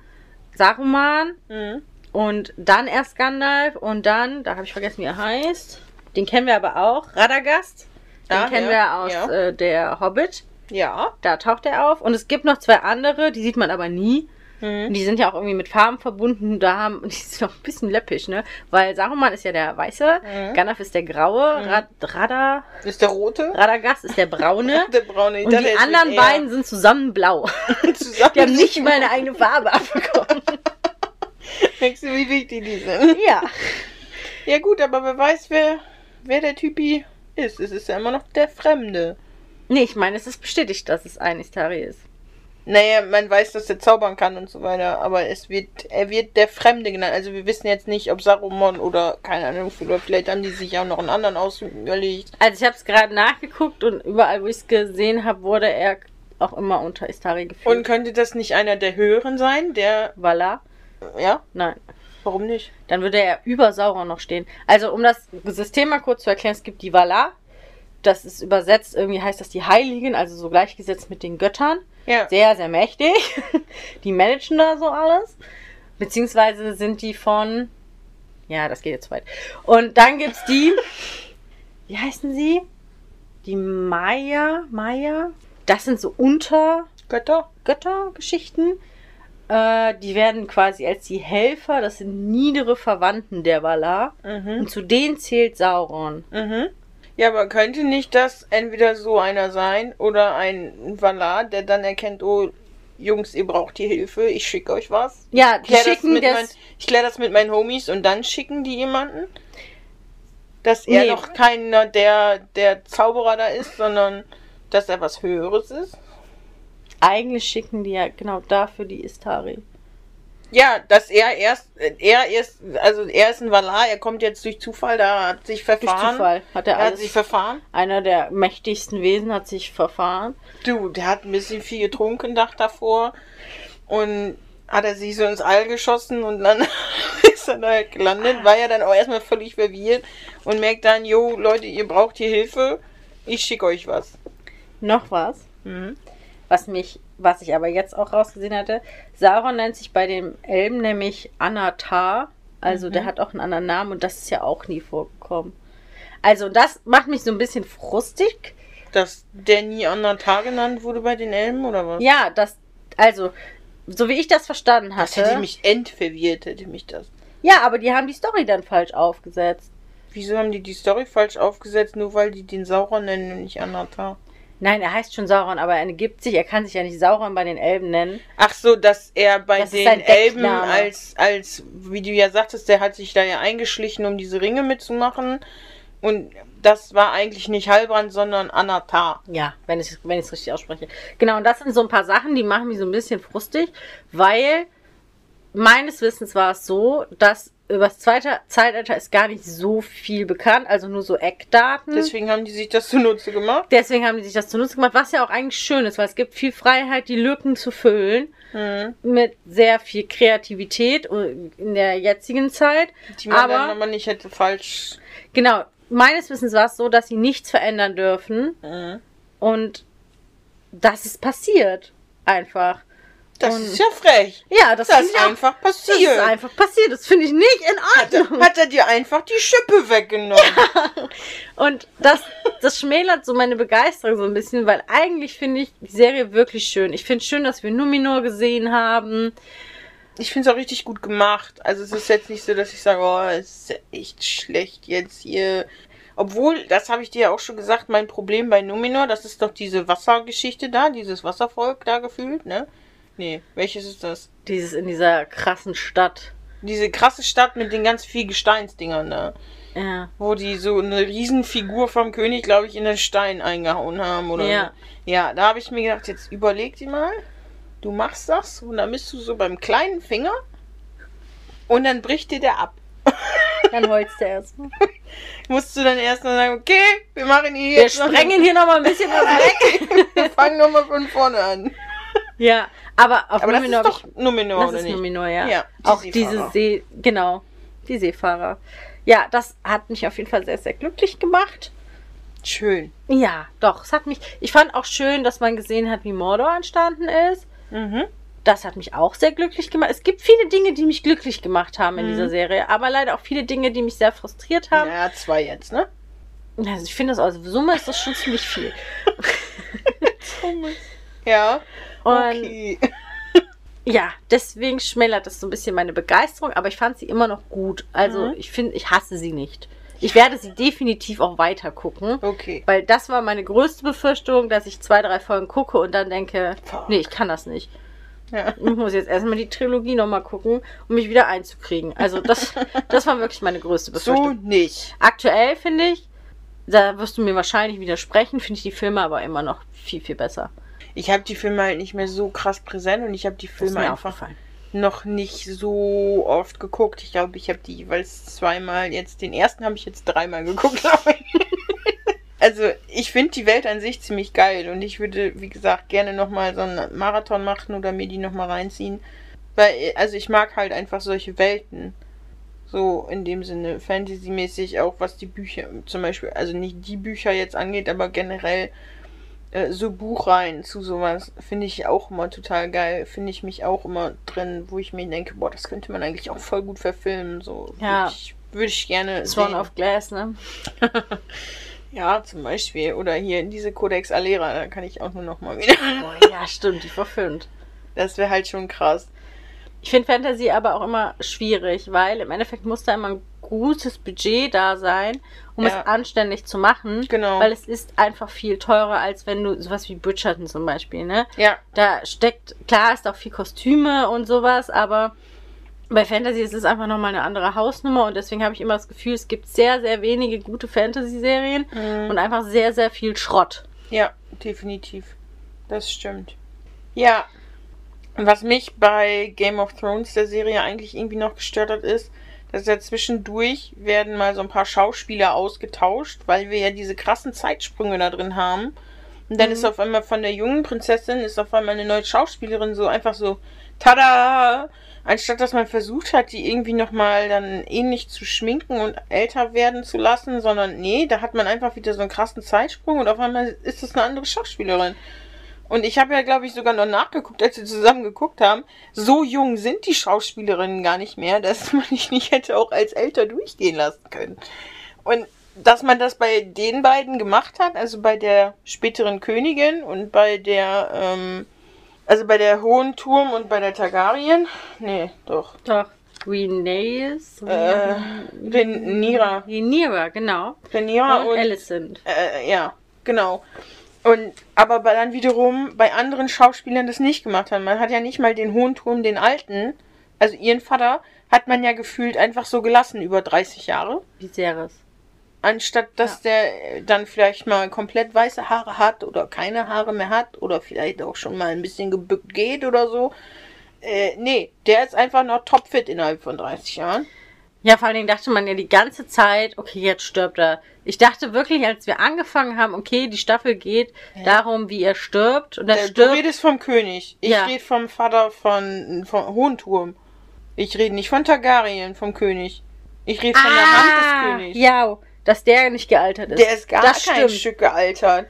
Saruman. Mhm. Und dann erst Gandalf und dann, da habe ich vergessen, wie er heißt. Den kennen wir aber auch, Radagast. Den ah, kennen ja. wir aus ja. äh, der Hobbit. Ja. Da taucht er auf. Und es gibt noch zwei andere, die sieht man aber nie. Mhm. Die sind ja auch irgendwie mit Farben verbunden. Da haben, die sind auch ein bisschen läppisch, ne? Weil Saruman ist ja der Weiße, mhm. Gandalf ist der Graue, mhm. Rad, Radar... Ist der Rote. Radagast ist der Braune. der Braune. Und die anderen beiden sind zusammen blau. zusammen die haben nicht mal eine eigene Farbe abbekommen. Denkst du, wie wichtig die sind? Ja. Ja gut, aber wer weiß, wer, wer der Typi ist. Es ist ja immer noch der Fremde. Nee, ich meine, es ist bestätigt, dass es ein Istari ist. Naja, man weiß, dass er zaubern kann und so weiter, aber es wird, er wird der Fremde genannt. Also wir wissen jetzt nicht, ob Saruman oder, keine Ahnung, vielleicht haben die sich auch noch einen anderen ausüberlegt. Also ich habe es gerade nachgeguckt und überall, wo ich es gesehen habe, wurde er auch immer unter Istari geführt. Und könnte das nicht einer der Höheren sein, der... Valar? Ja? Nein. Warum nicht? Dann würde er über Sauron noch stehen. Also um das System mal kurz zu erklären, es gibt die Valar. Das ist übersetzt, irgendwie heißt das die Heiligen, also so gleichgesetzt mit den Göttern. Ja. Sehr, sehr mächtig. Die managen da so alles. Beziehungsweise sind die von... Ja, das geht jetzt weit. Und dann gibt es die... Wie heißen sie? Die Maya. Maya. Das sind so unter... Götter. Göttergeschichten. Die werden quasi als die Helfer, das sind niedere Verwandten der Valar. Mhm. Und zu denen zählt Sauron. Mhm. Ja, aber könnte nicht das entweder so einer sein oder ein Valar, der dann erkennt, oh, Jungs, ihr braucht die Hilfe, ich schicke euch was. Ja, die klär schicken das... Mein, ich kläre das mit meinen Homies und dann schicken die jemanden? Dass er nee. noch keiner der, der Zauberer da ist, sondern dass er was Höheres ist? Eigentlich schicken die ja genau dafür die Istari. Ja, dass er erst, er ist, also er ist ein Valar, er kommt jetzt durch Zufall, da hat sich verfahren. Durch Zufall hat er, er alles, hat sich verfahren. Einer der mächtigsten Wesen hat sich verfahren. Du, der hat ein bisschen viel getrunken, dachte davor. Und hat er sich so ins All geschossen und dann ist er da halt gelandet, war ja dann auch erstmal völlig verwirrt und merkt dann, jo, Leute, ihr braucht hier Hilfe, ich schicke euch was. Noch was? Mhm. Was mich, was ich aber jetzt auch rausgesehen hatte, Sauron nennt sich bei dem Elben nämlich Anatar. Also mhm. der hat auch einen anderen Namen und das ist ja auch nie vorgekommen. Also das macht mich so ein bisschen frustig. Dass der nie Anatar genannt wurde bei den Elben, oder was? Ja, das, also, so wie ich das verstanden hatte. Das hätte mich entverwirrt, hätte mich das. Ja, aber die haben die Story dann falsch aufgesetzt. Wieso haben die die Story falsch aufgesetzt? Nur weil die den Sauron nennen und nicht Anatar. Nein, er heißt schon Sauron, aber er gibt sich, er kann sich ja nicht Sauron bei den Elben nennen. Ach so, dass er bei das den Elben als, als, wie du ja sagtest, der hat sich da ja eingeschlichen, um diese Ringe mitzumachen. Und das war eigentlich nicht Halbrand, sondern Anatar. Ja, wenn ich es wenn ich es richtig ausspreche. Genau, und das sind so ein paar Sachen, die machen mich so ein bisschen frustig, weil meines Wissens war es so, dass über das zweite Zeitalter ist gar nicht so viel bekannt, also nur so Eckdaten. Deswegen haben die sich das zunutze gemacht? Deswegen haben die sich das zunutze gemacht, was ja auch eigentlich schön ist, weil es gibt viel Freiheit, die Lücken zu füllen, mhm. mit sehr viel Kreativität in der jetzigen Zeit. Die man aber, dann aber nicht hätte falsch... Genau, meines Wissens war es so, dass sie nichts verändern dürfen, mhm. und das ist passiert einfach. Das und ist ja frech. Ja, das, das ist auch, einfach passiert. Das ist einfach passiert. Das finde ich nicht in Ordnung. Hat er, hat er dir einfach die Schippe weggenommen. Ja. Und das, das schmälert so meine Begeisterung so ein bisschen, weil eigentlich finde ich die Serie wirklich schön. Ich finde es schön, dass wir Numenor gesehen haben. Ich finde es auch richtig gut gemacht. Also es ist jetzt nicht so, dass ich sage, oh, es ist echt schlecht jetzt hier. Obwohl, das habe ich dir ja auch schon gesagt, mein Problem bei Numenor, das ist doch diese Wassergeschichte da, dieses Wasservolk da gefühlt, ne? Nee, welches ist das? Dieses in dieser krassen Stadt. Diese krasse Stadt mit den ganz vielen Gesteinsdingern da. Ja. Wo die so eine Riesenfigur vom König, glaube ich, in den Stein eingehauen haben. Oder ja. So. Ja, da habe ich mir gedacht, jetzt überleg dir mal, du machst das und dann bist du so beim kleinen Finger und dann bricht dir der ab. Dann holst du erstmal. Musst du dann erstmal sagen, okay, wir machen hier wir jetzt Wir sprengen noch hier nochmal ein bisschen was weg. Wir fangen nochmal von vorne an. Ja, aber auf aber Numenor, das ist doch Numenor, ich, das oder ist nicht? Numenor, ja. Ja, die auch Seefahrer. Diese See, genau, die Seefahrer. ja, das hat mich auf jeden Fall sehr, sehr glücklich gemacht. Schön. Ja, doch. Es hat mich, ich fand auch schön, dass man gesehen hat, wie Mordor entstanden ist. Mhm. Das hat mich auch sehr glücklich gemacht. Es gibt viele Dinge, die mich glücklich gemacht haben in mhm. dieser Serie, aber leider auch viele Dinge, die mich sehr frustriert haben. Ja, zwei jetzt, ne? Also ich finde das, also Summe ist das schon ziemlich viel. Ja, okay. Und ja, deswegen schmälert das so ein bisschen meine Begeisterung, aber ich fand sie immer noch gut. Also mhm. ich finde, ich hasse sie nicht. Ich werde sie definitiv auch weiter gucken. Okay. Weil das war meine größte Befürchtung, dass ich zwei, drei Folgen gucke und dann denke, Fuck. nee, ich kann das nicht. Ja. Ich muss jetzt erstmal die Trilogie nochmal gucken, um mich wieder einzukriegen. Also das, das war wirklich meine größte Befürchtung. So nicht. Aktuell finde ich, da wirst du mir wahrscheinlich widersprechen, finde ich die Filme aber immer noch viel, viel besser. Ich habe die Filme halt nicht mehr so krass präsent und ich habe die Filme einfach noch nicht so oft geguckt. Ich glaube, ich habe die jeweils zweimal, jetzt den ersten habe ich jetzt dreimal geguckt, glaube ich. Also ich finde die Welt an sich ziemlich geil und ich würde, wie gesagt, gerne nochmal so einen Marathon machen oder mir die nochmal reinziehen. Weil, also ich mag halt einfach solche Welten. So in dem Sinne, fantasymäßig auch, was die Bücher zum Beispiel, also nicht die Bücher jetzt angeht, aber generell äh, so Buchreihen zu sowas, finde ich auch immer total geil. Finde ich mich auch immer drin, wo ich mir denke, boah, das könnte man eigentlich auch voll gut verfilmen. So ja. Würde ich, würd ich gerne sehen. Swan of Glass, ne? Ja, zum Beispiel. Oder hier diese Codex Alera, da kann ich auch nur nochmal wieder. Oh, ja, stimmt, die verfilmt. Das wäre halt schon krass. Ich finde Fantasy aber auch immer schwierig, weil im Endeffekt muss da immer ein gutes Budget da sein, um ja. es anständig zu machen. Genau. Weil es ist einfach viel teurer, als wenn du sowas wie Bridgerton zum Beispiel, ne? Ja. Da steckt, klar ist auch viel Kostüme und sowas, aber bei Fantasy ist es einfach nochmal eine andere Hausnummer und deswegen habe ich immer das Gefühl, es gibt sehr, sehr wenige gute Fantasy-Serien mhm. und einfach sehr, sehr viel Schrott. Ja, definitiv. Das stimmt. Ja. Was mich bei Game of Thrones, der Serie, eigentlich irgendwie noch gestört hat, ist, dass ja zwischendurch werden mal so ein paar Schauspieler ausgetauscht, weil wir ja diese krassen Zeitsprünge da drin haben. Und dann mhm. ist auf einmal von der jungen Prinzessin ist auf einmal eine neue Schauspielerin so einfach so, tada! Anstatt, dass man versucht hat, die irgendwie nochmal dann ähnlich zu schminken und älter werden zu lassen, sondern nee, da hat man einfach wieder so einen krassen Zeitsprung und auf einmal ist das eine andere Schauspielerin. Und ich habe ja, glaube ich, sogar noch nachgeguckt, als wir zusammen geguckt haben. So jung sind die Schauspielerinnen gar nicht mehr, dass man die nicht hätte auch als älter durchgehen lassen können. Und dass man das bei den beiden gemacht hat, also bei der späteren Königin und bei der, ähm, also bei der Hohen Turm und bei der Targaryen. Nee, doch. Doch. Rhaenys, äh, Rhaenyra. Rhaenyra, genau. Rhaenyra und, und Alicent. Äh, ja, genau. Und aber dann wiederum bei anderen Schauspielern das nicht gemacht haben. Man hat ja nicht mal den Hohen Turm, den Alten, also ihren Vater, hat man ja gefühlt einfach so gelassen über dreißig Jahre. Viserys. Anstatt, dass ja. der dann vielleicht mal komplett weiße Haare hat oder keine Haare mehr hat oder vielleicht auch schon mal ein bisschen gebückt geht oder so. Äh, nee, der ist einfach noch topfit innerhalb von dreißig Jahren. Ja, vor allen Dingen dachte man ja die ganze Zeit, okay, jetzt stirbt er. Ich dachte wirklich, als wir angefangen haben, okay, die Staffel geht ja. darum, wie er stirbt. Und er Der, stirbt. Du redest vom König. Ich ja. rede vom Vater von, von Hohenturm. Ich rede nicht von Targaryen, vom König. Ich rede von ah, der Hand des Königs. Ja, dass der nicht gealtert ist. Der ist gar das kein stimmt. Stück gealtert.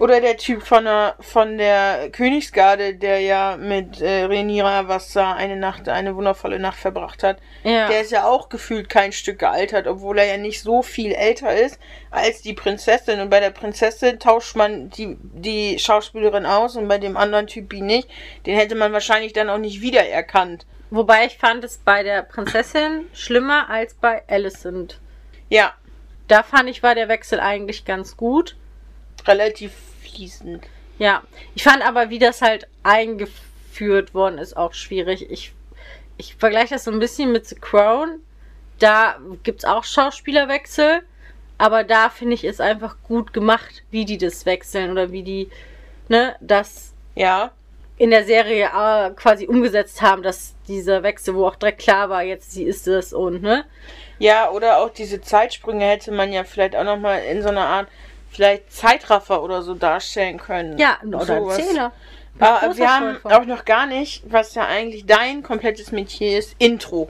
Oder der Typ von der, von der Königsgarde, der ja mit äh, Rhaenyra, was da eine Nacht, eine wundervolle Nacht verbracht hat, ja. der ist ja auch gefühlt kein Stück gealtert, obwohl er ja nicht so viel älter ist als die Prinzessin. Und bei der Prinzessin tauscht man die, die Schauspielerin aus und bei dem anderen Typ nicht. Den hätte man wahrscheinlich dann auch nicht wiedererkannt. Wobei ich fand es bei der Prinzessin schlimmer als bei Alicent. Ja. Da fand ich, war der Wechsel eigentlich ganz gut. Relativ fließend. Ja, ich fand aber, wie das halt eingeführt worden ist, auch schwierig. Ich, ich vergleiche das so ein bisschen mit The Crown. Da gibt es auch Schauspielerwechsel, aber da finde ich es einfach gut gemacht, wie die das wechseln oder wie die ne, das ja. in der Serie äh, quasi umgesetzt haben, dass dieser Wechsel, wo auch direkt klar war, jetzt sie ist es und ne. Ja, oder auch diese Zeitsprünge hätte man ja vielleicht auch nochmal in so einer Art vielleicht Zeitraffer oder so darstellen können. Ja, oder ein Zähler. Aber wir haben auch noch gar nicht, was ja eigentlich dein komplettes Metier ist, Intro.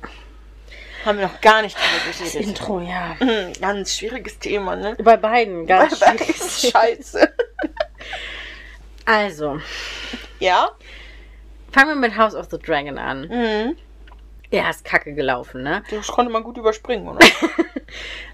Haben wir noch gar nicht drüber geredet. Das Intro, ja. Mhm, ganz schwieriges Thema, ne? Bei beiden, ganz Bei schwierig. Beiden scheiße. Also. Ja? Fangen wir mit House of the Dragon an. Mhm. Ja, ist kacke gelaufen, ne? Das konnte man gut überspringen, oder?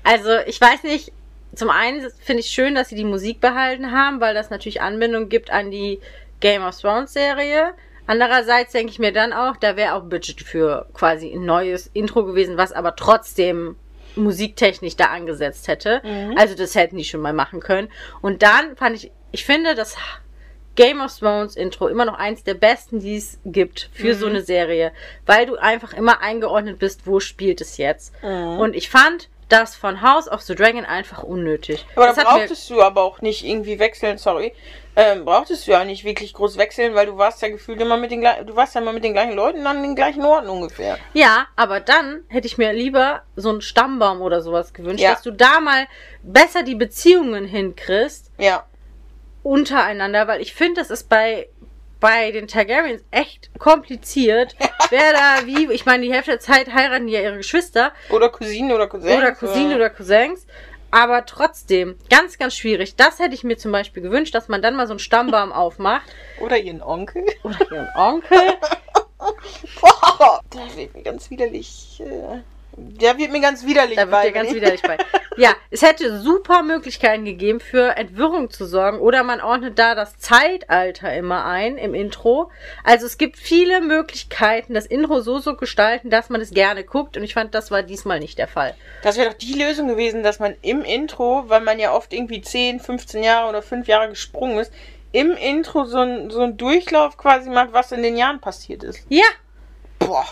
Also, ich weiß nicht. Zum einen finde ich schön, dass sie die Musik behalten haben, weil das natürlich Anbindung gibt an die Game of Thrones Serie. Andererseits denke ich mir dann auch, da wäre auch Budget für quasi ein neues Intro gewesen, was aber trotzdem musiktechnisch da angesetzt hätte. Mhm. Also das hätten die schon mal machen können. Und dann fand ich, ich finde das Game of Thrones Intro immer noch eins der besten, die es gibt für mhm. so eine Serie, weil du einfach immer eingeordnet bist, wo spielt es jetzt. Mhm. Und ich fand das von House of the Dragon einfach unnötig. Aber das da brauchtest du aber auch nicht irgendwie wechseln, sorry. Ähm, brauchtest du ja nicht wirklich groß wechseln, weil du warst ja gefühlt immer mit den gleichen, du warst ja immer mit den gleichen Leuten an den gleichen Orten ungefähr. Ja, aber dann hätte ich mir lieber so einen Stammbaum oder sowas gewünscht, ja. dass du da mal besser die Beziehungen hinkriegst. Ja. Untereinander, weil ich finde, das ist bei, bei den Targaryens echt kompliziert. Wer da wie, ich meine, die Hälfte der Zeit heiraten die ja ihre Geschwister. Oder Cousinen oder Cousins. Oder Cousinen oder, oder Cousins. Aber trotzdem, ganz, ganz schwierig. Das hätte ich mir zum Beispiel gewünscht, dass man dann mal so einen Stammbaum aufmacht. Oder ihren Onkel. Oder ihren Onkel. Boah, der wird mir ganz widerlich. Der wird mir ganz widerlich da bei. Der wird mir ganz widerlich bei. Ja, es hätte super Möglichkeiten gegeben, für Entwirrung zu sorgen. Oder man ordnet da das Zeitalter immer ein im Intro. Also es gibt viele Möglichkeiten, das Intro so zu so gestalten, dass man es gerne guckt. Und ich fand, das war diesmal nicht der Fall. Das wäre doch die Lösung gewesen, dass man im Intro, weil man ja oft irgendwie zehn, fünfzehn Jahre oder fünf Jahre gesprungen ist, im Intro so einen so einen Durchlauf quasi macht, was in den Jahren passiert ist. Ja. Boah,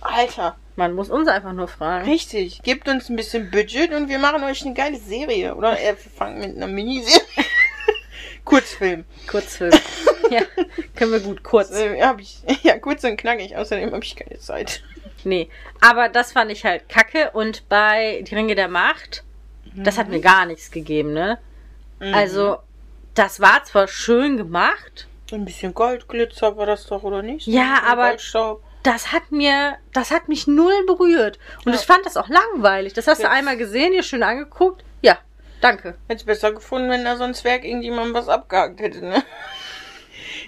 Alter. Man muss uns einfach nur fragen. Richtig. Gebt uns ein bisschen Budget und wir machen euch eine geile Serie. Oder wir fangen mit einer Miniserie. Kurzfilm. Kurzfilm. Ja, können wir gut. Kurz. Äh, hab ich, ja, kurz und knackig. Außerdem habe ich keine Zeit. Nee, aber das fand ich halt kacke. Und bei Die Ringe der Macht, mhm. das hat mir gar nichts gegeben, ne? Mhm. Also, das war zwar schön gemacht. Ein bisschen Goldglitzer war das doch, oder nicht? Ja, aber... Goldstaub. Das hat mir, das hat mich null berührt. Und ja. ich fand das auch langweilig. Das hast jetzt. Du einmal gesehen, dir schön angeguckt. Ja, danke. Hätte es besser gefunden, wenn da so ein Zwerg irgendjemand was abgehakt hätte, ne?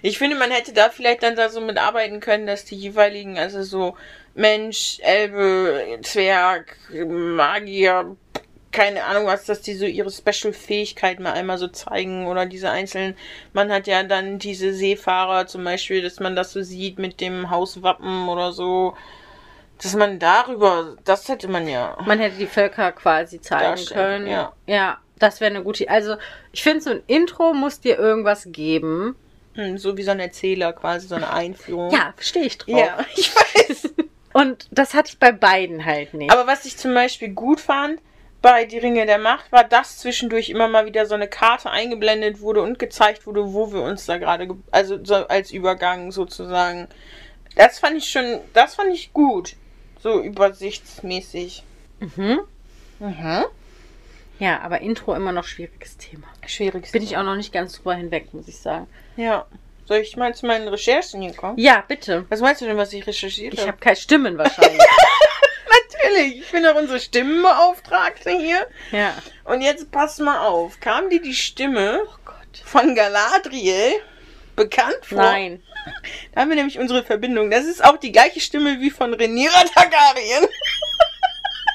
Ich finde, man hätte da vielleicht dann da so mitarbeiten können, dass die jeweiligen, also so Mensch, Elbe, Zwerg, Magier, keine Ahnung was, dass die so ihre Special-Fähigkeiten mal einmal so zeigen oder diese einzelnen, man hat ja dann diese Seefahrer zum Beispiel, dass man das so sieht mit dem Hauswappen oder so, dass man darüber, das hätte man ja. Man hätte die Völker quasi zeigen darstellen können. Ja, ja, das wäre eine gute, also ich finde, so ein Intro muss dir irgendwas geben. Hm, so wie so ein Erzähler quasi, so eine Einführung. Ja, verstehe ich drauf. Ja, ich weiß. Und das hatte ich bei beiden halt nicht. Aber was ich zum Beispiel gut fand, bei Die Ringe der Macht war, dass zwischendurch immer mal wieder so eine Karte eingeblendet wurde und gezeigt wurde, wo wir uns da gerade, ge also so als Übergang sozusagen. Das fand ich schon, das fand ich gut. So übersichtsmäßig. Mhm. Mhm. Ja, aber Intro immer noch schwieriges Thema. Schwieriges Bin Thema. Ich auch noch nicht ganz drüber hinweg, muss ich sagen. Ja. Soll ich mal zu meinen Recherchen hier kommen? Ja, bitte. Was meinst du denn, was ich recherchiert habe? Ich habe keine Stimmen wahrscheinlich. Natürlich, ich bin auch unsere Stimmenbeauftragte hier. Ja. Und jetzt passt mal auf. Kam dir die Stimme oh Gott. von Galadriel bekannt vor? Nein. Da haben wir nämlich unsere Verbindung. Das ist auch die gleiche Stimme wie von Rhaenyra Targaryen.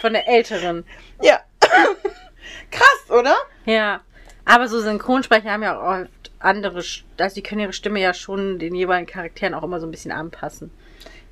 Von der Älteren. Ja. Krass, oder? Ja. Aber so Synchronsprecher haben ja auch oft andere... Also die können ihre Stimme ja schon den jeweiligen Charakteren auch immer so ein bisschen anpassen.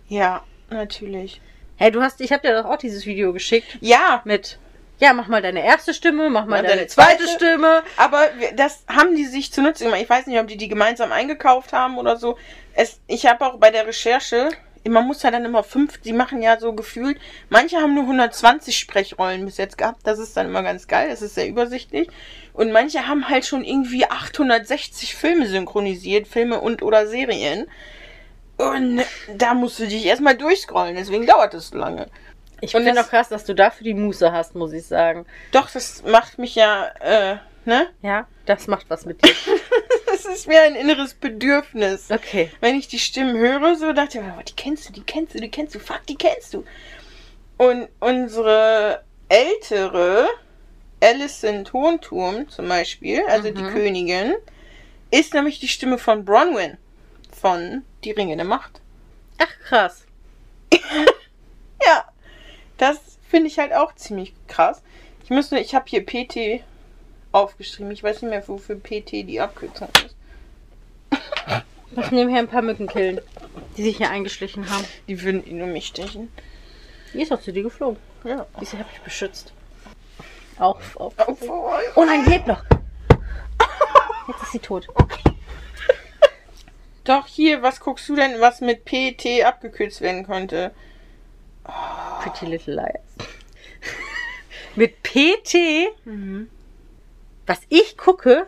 Ja, natürlich. Hey, du hast, ich habe dir doch auch dieses Video geschickt. Ja. Mit, ja, mach mal deine erste Stimme, mach mal deine, deine zweite Stimme. Aber das haben die sich zunutze gemacht. Ich weiß nicht, ob die die gemeinsam eingekauft haben oder so. Es, ich habe auch bei der Recherche, man muss ja dann immer fünf, die machen ja so gefühlt, manche haben nur hundertzwanzig Sprechrollen bis jetzt gehabt. Das ist dann immer ganz geil, das ist sehr übersichtlich. Und manche haben halt schon irgendwie achthundertsechzig Filme synchronisiert, Filme und oder Serien. Und da musst du dich erstmal durchscrollen, deswegen dauert es so lange. Ich finde auch krass, dass du dafür die Muße hast, muss ich sagen. Doch, das macht mich ja, äh, ne? Ja, das macht was mit dir. Das ist mir ein inneres Bedürfnis. Okay. Wenn ich die Stimmen höre, so dachte ich, oh, die kennst du, die kennst du, die kennst du, fuck, die kennst du. Und unsere ältere Alicent Hohenturm zum Beispiel, also mhm. die Königin, ist nämlich die Stimme von Bronwyn von Die Ringe der Macht. Ach, krass. Ja, das finde ich halt auch ziemlich krass. Ich muss nur, ich habe hier P T aufgeschrieben. Ich weiß nicht mehr, wofür P T die Abkürzung ist. Ich muss nebenher ein paar Mücken killen, die sich hier eingeschlichen haben. Die würden ihn nur mich stechen. Die ist auch zu dir geflogen. Ja. Diese habe ich beschützt. Auf, auf, auf. Oh nein, die lebt noch. Jetzt ist sie tot. Doch, hier, was guckst du denn, was mit P T abgekürzt werden konnte? Oh. Pretty Little Liars. Mit P T? Mhm. Was ich gucke?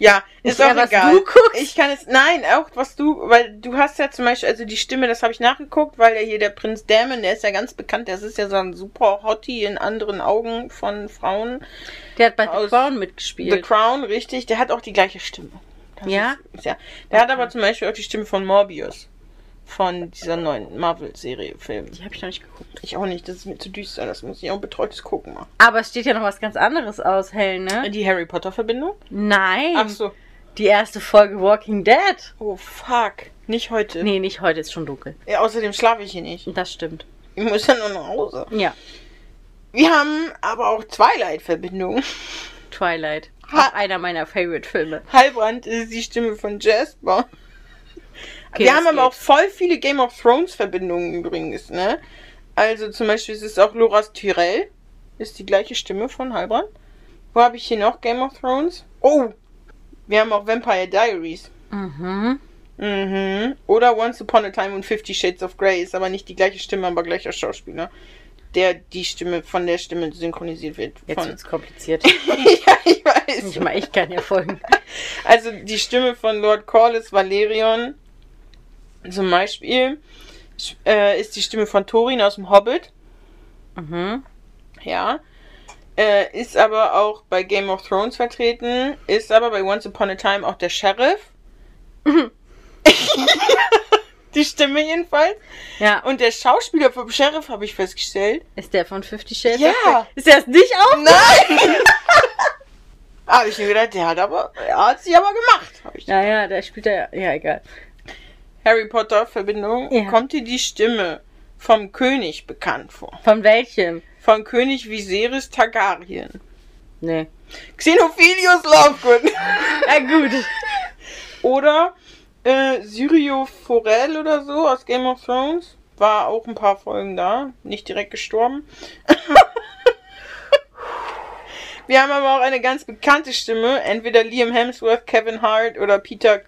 Ja, ist nicht auch eher, egal. Was du guckst? Ich kann es, nein, auch was du, weil du hast ja zum Beispiel, also die Stimme, das habe ich nachgeguckt, weil ja hier der Prinz Damon, der ist ja ganz bekannt, das ist ja so ein super Hottie in anderen Augen von Frauen. Der hat bei The Crown mitgespielt. The Crown, richtig, der hat auch die gleiche Stimme. Das ja? Ist, ist ja. Der okay. hat aber zum Beispiel auch die Stimme von Morbius. Von dieser neuen Marvel-Serie, Film. Die habe ich noch nicht geguckt. Ich auch nicht, das ist mir zu düster, das muss ich auch betreutes Gucken machen. Aber es steht ja noch was ganz anderes aus, Helen, ne? Die Harry Potter-Verbindung? Nein. Ach so. Die erste Folge Walking Dead. Oh, fuck. Nicht heute. Nee, nicht heute, ist schon dunkel. Ja, außerdem schlafe ich hier nicht. Das stimmt. Ich muss ja nur nach Hause. Ja. Wir haben aber auch Twilight-Verbindung. Twilight. Ha auch einer meiner Favorite-Filme. Halbrand ist die Stimme von Jasper. Okay, wir haben aber geht. auch voll viele Game of Thrones Verbindungen übrigens, ne? Also zum Beispiel ist es auch Loras Tyrell. Ist die gleiche Stimme von Halbrand. Wo habe ich hier noch Game of Thrones? Oh! Wir haben auch Vampire Diaries. Mhm. Mhm. Oder Once Upon a Time und Fifty Shades of Grey. Ist aber nicht die gleiche Stimme, aber gleicher Schauspieler. Der die Stimme von der Stimme synchronisiert wird. Von... Jetzt wird's kompliziert. Ja, ich weiß. Nicht mal ich kann ja folgen. Also die Stimme von Lord Corlys Valerion. Zum Beispiel äh, ist die Stimme von Thorin aus dem Hobbit. Mhm. Ja. Äh, ist aber auch bei Game of Thrones vertreten. Ist aber bei Once Upon a Time auch der Sheriff. Mhm. Die Stimme jedenfalls. Ja. Und der Schauspieler vom Sheriff, habe ich festgestellt. Ist der von Fifty Shades? Ja. Ist der es nicht auch? Nein! Habe ich mir gedacht, der hat aber, er hat sie aber gemacht. Hab ich ja, ja, da spielt er, ja, egal. Harry Potter Verbindung, ja. Kommt dir die Stimme vom König bekannt vor? Von welchem? Von König Viserys Targaryen. Nee. Xenophilius Lovegood. Na gut. Oder äh, Syrio Forel oder so aus Game of Thrones. War auch ein paar Folgen da. Nicht direkt gestorben. Wir haben aber auch eine ganz bekannte Stimme. Entweder Liam Hemsworth, Kevin Hart oder Peter...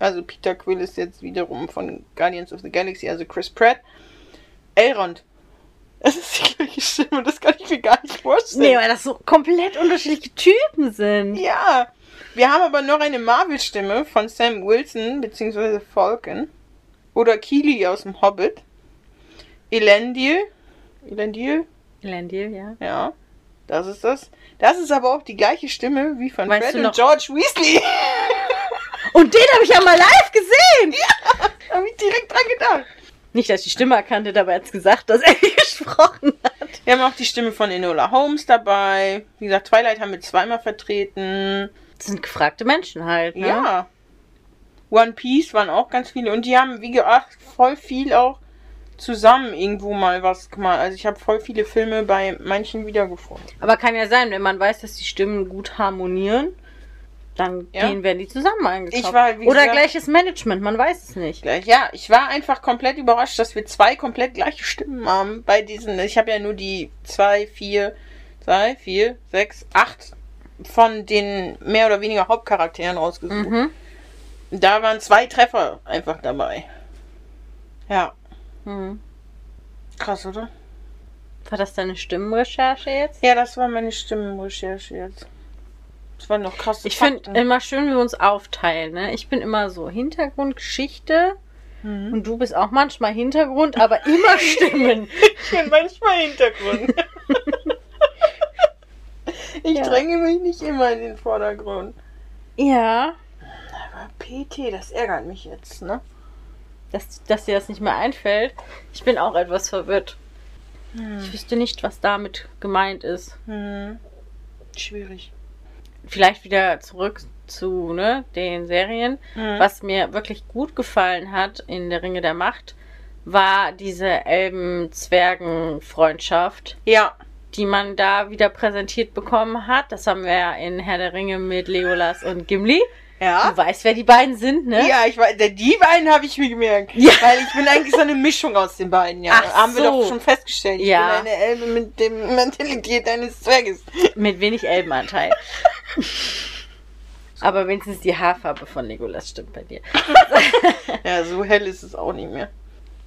Also Peter Quill ist jetzt wiederum von Guardians of the Galaxy, also Chris Pratt. Elrond. Das ist die gleiche Stimme, das kann ich mir gar nicht vorstellen. Nee, weil das so komplett unterschiedliche Typen sind. Ja. Wir haben aber noch eine Marvel-Stimme von Sam Wilson, beziehungsweise Falcon. Oder Keely aus dem Hobbit. Elendil. Elendil? Elendil, ja. Ja, das ist das. Das ist aber auch die gleiche Stimme wie von Fred und George Weasley. Und den habe ich ja mal live gesehen. Ja, habe ich direkt dran gedacht. Nicht, dass ich die Stimme erkannte, dabei hat es gesagt, dass er gesprochen hat. Wir haben auch die Stimme von Enola Holmes dabei. Wie gesagt, Twilight haben wir zweimal vertreten. Das sind gefragte Menschen halt, ne? Ja. One Piece waren auch ganz viele. Und die haben, wie gesagt, voll viel auch zusammen irgendwo mal was gemacht. Also ich habe voll viele Filme bei manchen wiedergefunden. Aber kann ja sein, wenn man weiß, dass die Stimmen gut harmonieren. Dann ja. gehen, werden die zusammen eingekauft. Ich war, wie Oder gesagt, gleiches Management, man weiß es nicht. Gleich, ja, ich war einfach komplett überrascht, dass wir zwei komplett gleiche Stimmen haben bei diesen. Ich habe ja nur die zwei, vier, drei, vier, sechs, acht von den mehr oder weniger Hauptcharakteren rausgesucht. Mhm. Da waren zwei Treffer einfach dabei. Ja. Mhm. Krass, oder? War das deine Stimmenrecherche jetzt? Ja, das war meine Stimmenrecherche jetzt. Das waren noch krasse Ich finde immer schön, wie wir uns aufteilen. Ne? Ich bin immer so Hintergrund, Geschichte mhm. und du bist auch manchmal Hintergrund, aber immer Stimmen. Ich bin manchmal Hintergrund. Ich ja. dränge mich nicht immer in den Vordergrund. Ja. Aber P T, das ärgert mich jetzt, ne? Dass, dass dir das nicht mehr einfällt. Ich bin auch etwas verwirrt. Hm. Ich wüsste nicht, was damit gemeint ist. Hm. Schwierig. Vielleicht wieder zurück zu ne, den Serien. Mhm. Was mir wirklich gut gefallen hat in Der Ringe der Macht, war diese Elben-Zwergen-Freundschaft. Ja. Die man da wieder präsentiert bekommen hat. Das haben wir ja in Herr der Ringe mit Legolas und Gimli. Ja. Du weißt, wer die beiden sind, ne? Ja, ich weiß, die beiden habe ich mir gemerkt. Ja. Weil ich bin eigentlich so eine Mischung aus den beiden, ja. Ach haben so. Wir doch schon festgestellt. Ja. Ich bin eine Elbe mit dem Mentalität eines Zwerges. Mit wenig Elbenanteil. Aber wenigstens die Haarfarbe von Legolas stimmt bei dir. Ja, so hell ist es auch nicht mehr.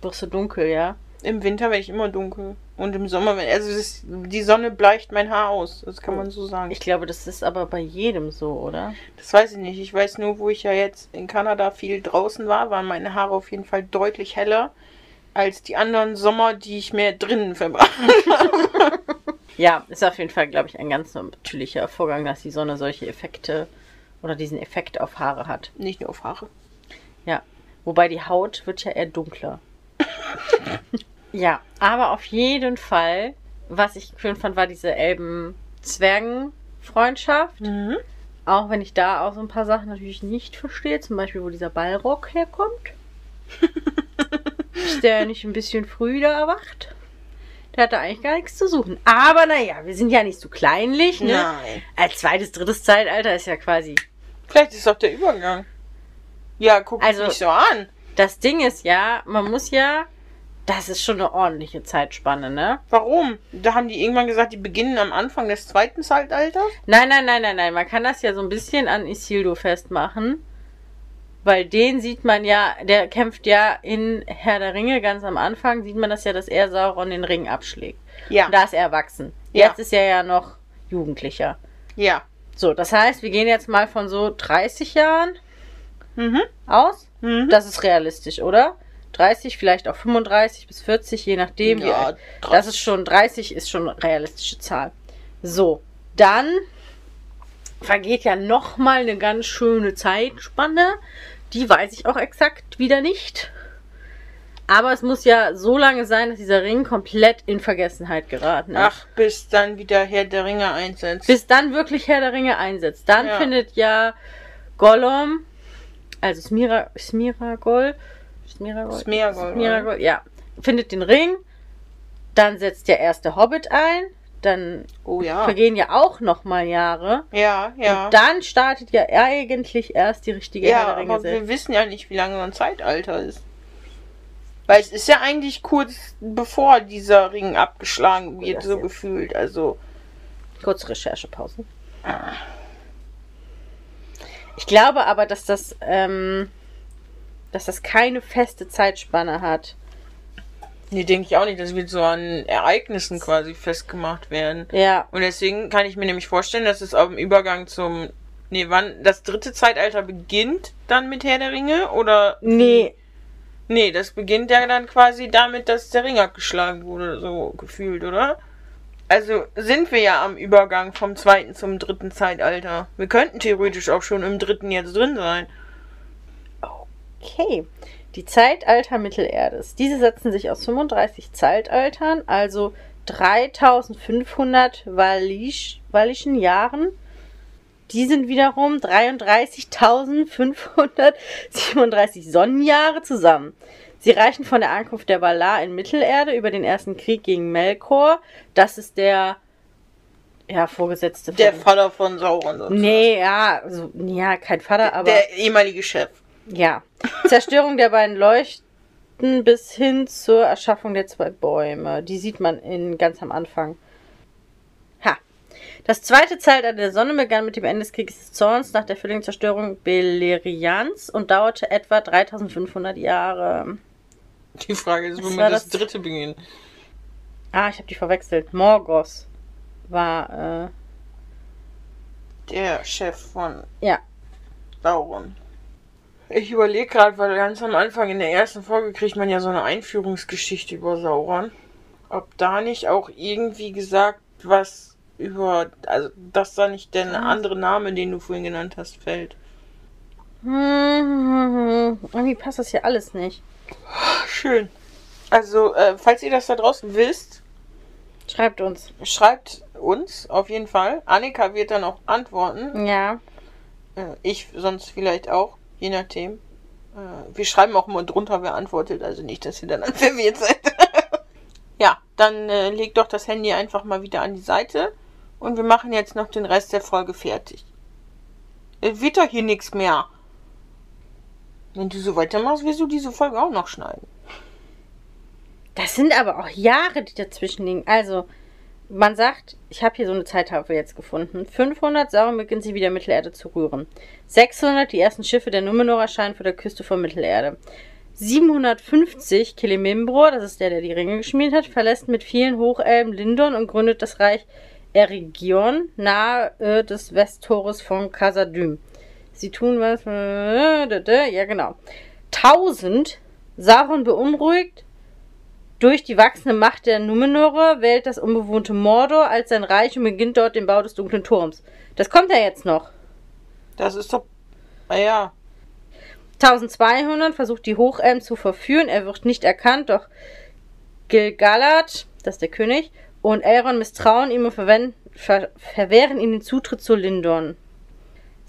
Doch so dunkel, ja? Im Winter werde ich immer dunkel. Und im Sommer, also ist, die Sonne bleicht mein Haar aus. Das kann man so sagen. Ich glaube, das ist aber bei jedem so, oder? Das weiß ich nicht. Ich weiß nur, wo ich ja jetzt in Kanada viel draußen war, waren meine Haare auf jeden Fall deutlich heller als die anderen Sommer, die ich mehr drinnen verbracht habe. Ja, ist auf jeden Fall, glaube ich, ein ganz natürlicher Vorgang, dass die Sonne solche Effekte oder diesen Effekt auf Haare hat. Nicht nur auf Haare. Ja, wobei die Haut wird ja eher dunkler. Ja, aber auf jeden Fall, was ich schön fand, war diese Elben-Zwergen-Freundschaft. Mhm. Auch wenn ich da auch so ein paar Sachen natürlich nicht verstehe. Zum Beispiel, wo dieser Ballrock herkommt. Ist der nicht ein bisschen früh da erwacht? Der hat da eigentlich gar nichts zu suchen. Aber naja, wir sind ja nicht so kleinlich, ne? Nein. Als zweites, drittes Zeitalter ist ja quasi... Vielleicht ist es auch der Übergang. Ja, guck also, mich so an. Das Ding ist ja, man muss ja... Das ist schon eine ordentliche Zeitspanne, ne? Warum? Da haben die irgendwann gesagt, die beginnen am Anfang des zweiten Zeitalters? Nein, nein, nein, nein, nein. Man kann das ja so ein bisschen an Isildur festmachen. Weil den sieht man ja, der kämpft ja in Herr der Ringe ganz am Anfang, sieht man das ja, dass er Sauron den Ring abschlägt. Ja. Und da ist er erwachsen. Ja. Jetzt ist er ja noch Jugendlicher. Ja. So, das heißt, wir gehen jetzt mal von so dreißig Jahren mhm. aus. Mhm. Das ist realistisch, oder? dreißig, vielleicht auch fünfunddreißig bis vierzig, je nachdem. Ja, das ist schon, dreißig ist schon eine realistische Zahl. So, dann vergeht ja nochmal eine ganz schöne Zeitspanne. Die weiß ich auch exakt wieder nicht. Aber es muss ja so lange sein, dass dieser Ring komplett in Vergessenheit geraten ist. Ach, bis dann wieder Herr der Ringe einsetzt. Bis dann wirklich Herr der Ringe einsetzt. Dann ja. findet ja Gollum, also Smira, Smiragol, Smiragol. Smiragol, Smiragol, ja. Findet den Ring, dann setzt der erste Hobbit ein, dann oh, ja. vergehen ja auch nochmal Jahre. Ja, ja. Und dann startet ja eigentlich erst die richtige ja, Herr der Ringe. Aber wir wissen ja nicht, wie lange so ein Zeitalter ist. Weil es ist ja eigentlich kurz bevor dieser Ring abgeschlagen wird, so ja. gefühlt. Also kurz Recherchepause. Ah. Ich glaube aber, dass das... Ähm, dass das keine feste Zeitspanne hat. Nee, denke ich auch nicht. Das wird so an Ereignissen quasi festgemacht werden. Ja. Und deswegen kann ich mir nämlich vorstellen, dass es auf dem Übergang zum... Nee, wann... Das dritte Zeitalter beginnt dann mit Herr der Ringe? Oder... Nee. Nee, das beginnt ja dann quasi damit, dass der Ring abgeschlagen wurde, so gefühlt, oder? Also sind wir ja am Übergang vom zweiten zum dritten Zeitalter. Wir könnten theoretisch auch schon im dritten jetzt drin sein. Okay, die Zeitalter Mittelerdes. Diese setzen sich aus fünfunddreißig Zeitaltern, also dreitausendfünfhundert Walisch, walischen Jahren. Die sind wiederum dreiunddreißigtausendfünfhundertsiebenunddreißig Sonnenjahre zusammen. Sie reichen von der Ankunft der Valar in Mittelerde über den ersten Krieg gegen Melkor. Das ist der ja, Vorgesetzte von... Der Vater von Sauron. Sozusagen. Nee, ja, also, ja, kein Vater, aber... Der ehemalige Chef. Ja. Zerstörung der beiden Leuchten bis hin zur Erschaffung der zwei Bäume. Die sieht man in, ganz am Anfang. Ha. Das zweite Zeitalter der Sonne begann mit dem Ende des Krieges des Zorns nach der völligen Zerstörung Beleriands und dauerte etwa dreitausendfünfhundert Jahre. Die Frage ist, womit das, das dritte beginnt. Ah, ich habe die verwechselt. Morgoth war, äh... der Chef von... Ja. Sauron. Ich überlege gerade, weil ganz am Anfang in der ersten Folge kriegt man ja so eine Einführungsgeschichte über Sauron. Ob da nicht auch irgendwie gesagt, was über... Also, dass da nicht der andere Name, den du vorhin genannt hast, fällt. Hm, irgendwie passt das hier alles nicht. Schön. Also, äh, falls ihr das da draußen wisst, Schreibt uns. Schreibt uns auf jeden Fall. Annika wird dann auch antworten. Ja. Ich sonst vielleicht auch, je nachdem. Wir schreiben auch mal drunter, wer antwortet. Also nicht, dass ihr dann verwirrt seid. Ja, dann äh, legt doch das Handy einfach mal wieder an die Seite. Und wir machen jetzt noch den Rest der Folge fertig. Es wird doch hier nichts mehr. Wenn du so weitermachst, wirst du diese Folge auch noch schneiden. Das sind aber auch Jahre, die dazwischen liegen. Also, man sagt, ich habe hier so eine Zeittafel jetzt gefunden. fünfhundert, Sauron beginnt sie wieder Mittelerde zu rühren. sechshundert, die ersten Schiffe der Numenor erscheinen vor der Küste von Mittelerde. siebenhundertfünfzig, Celebrimbor, das ist der, der die Ringe geschmiedet hat, verlässt mit vielen Hochelben Lindon und gründet das Reich Eregion nahe äh, des Westtores von Khazad-dûm. Sie tun was... Ja, genau. tausend, Sauron beunruhigt durch die wachsende Macht der Numenorer, wählt das unbewohnte Mordor als sein Reich und beginnt dort den Bau des dunklen Turms. Das kommt ja jetzt noch. Das ist doch... Naja... zwölfhundert versucht die Hochelm zu verführen, er wird nicht erkannt, doch Gilgalad, das ist der König, und Elrond misstrauen ihm und verwenden, ver, verwehren ihm den Zutritt zu Lindon.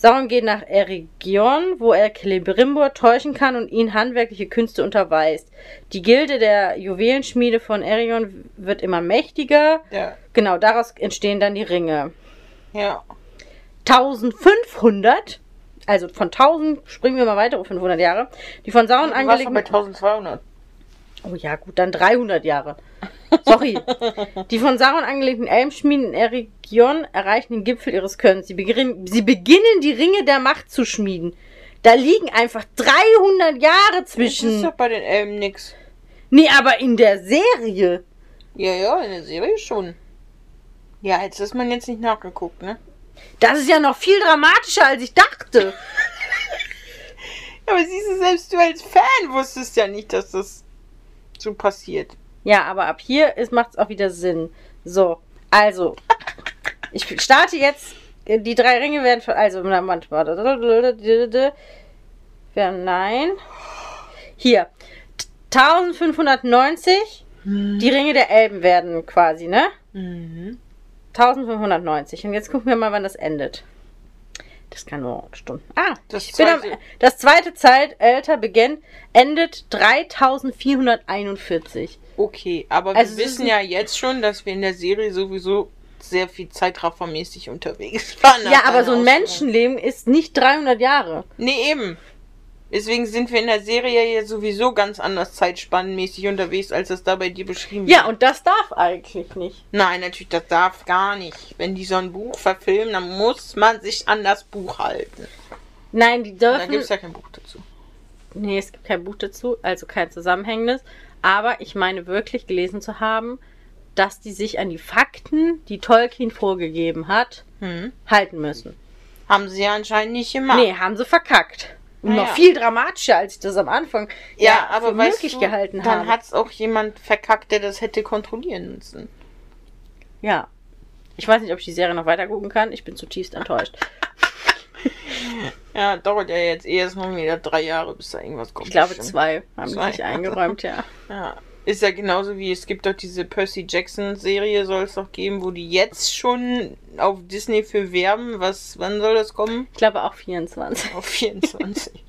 Sauron geht nach Eregion, wo er Celebrimbor täuschen kann und ihn handwerkliche Künste unterweist. Die Gilde der Juwelenschmiede von Eregion wird immer mächtiger. Ja. Genau, daraus entstehen dann die Ringe. Ja. tausendfünfhundert... Also von tausend springen wir mal weitere fünfhundert Jahre. Die von Sauron angelegten... Du warst bei zwölfhundert. Oh ja, gut, dann dreihundert Jahre. Sorry. Die von Sauron angelegten Elmschmieden in Eregion erreichen den Gipfel ihres Könnens. Sie, begin sie beginnen, die Ringe der Macht zu schmieden. Da liegen einfach dreihundert Jahre zwischen. Das ist doch bei den Elben nix. Nee, aber in der Serie. Ja, ja, in der Serie schon. Ja, jetzt ist man jetzt nicht nachgeguckt, ne? Das ist ja noch viel dramatischer, als ich dachte. Aber siehst du, selbst du als Fan wusstest ja nicht, dass das so passiert. Ja, aber ab hier macht es auch wieder Sinn. So, also, ich starte jetzt. Die drei Ringe werden von... Also, manchmal... Nein. Hier. eintausendfünfhundertneunzig. Hm. Die Ringe der Elben werden quasi, ne? Mhm. eintausendfünfhundertneunzig. Und jetzt gucken wir mal, wann das endet. Das kann nur Stunden. Ah, das, ich bin am, das zweite Zeitalter beginnt, endet dreitausendvierhunderteinundvierzig. Okay, aber also wir wissen ja jetzt schon, dass wir in der Serie sowieso sehr viel zeitraffermäßig unterwegs waren. Ja, aber so ein Menschenleben ist nicht dreihundert Jahre. Nee, eben. Deswegen sind wir in der Serie ja sowieso ganz anders zeitspannenmäßig unterwegs, als das da bei dir beschrieben wird. Ja, und das darf eigentlich nicht. Nein, natürlich, das darf gar nicht. Wenn die so ein Buch verfilmen, dann muss man sich an das Buch halten. Nein, die dürfen... Und da gibt es ja kein Buch dazu. Nee, es gibt kein Buch dazu, also kein zusammenhängendes. Aber ich meine wirklich gelesen zu haben, dass die sich an die Fakten, die Tolkien vorgegeben hat, hm. halten müssen. Haben sie ja anscheinend nicht gemacht. Nee, haben sie verkackt. Und naja. Noch viel dramatischer, als ich das am Anfang ja, ja aber für weißt möglich du, gehalten habe. Dann hat es auch jemand verkackt, der das hätte kontrollieren müssen. Ja. Ich weiß nicht, ob ich die Serie noch weiter gucken kann. Ich bin zutiefst enttäuscht. Ja, dauert ja jetzt eh erst noch wieder drei Jahre, bis da irgendwas kommt. Ich glaube, zwei haben zwei. die sich eingeräumt, ja. Ja. Ist ja genauso wie, es gibt doch diese Percy Jackson-Serie, soll es doch geben, wo die jetzt schon auf Disney für werben. Was, wann soll das kommen? Ich glaube auch vierundzwanzig. Auf vierundzwanzig.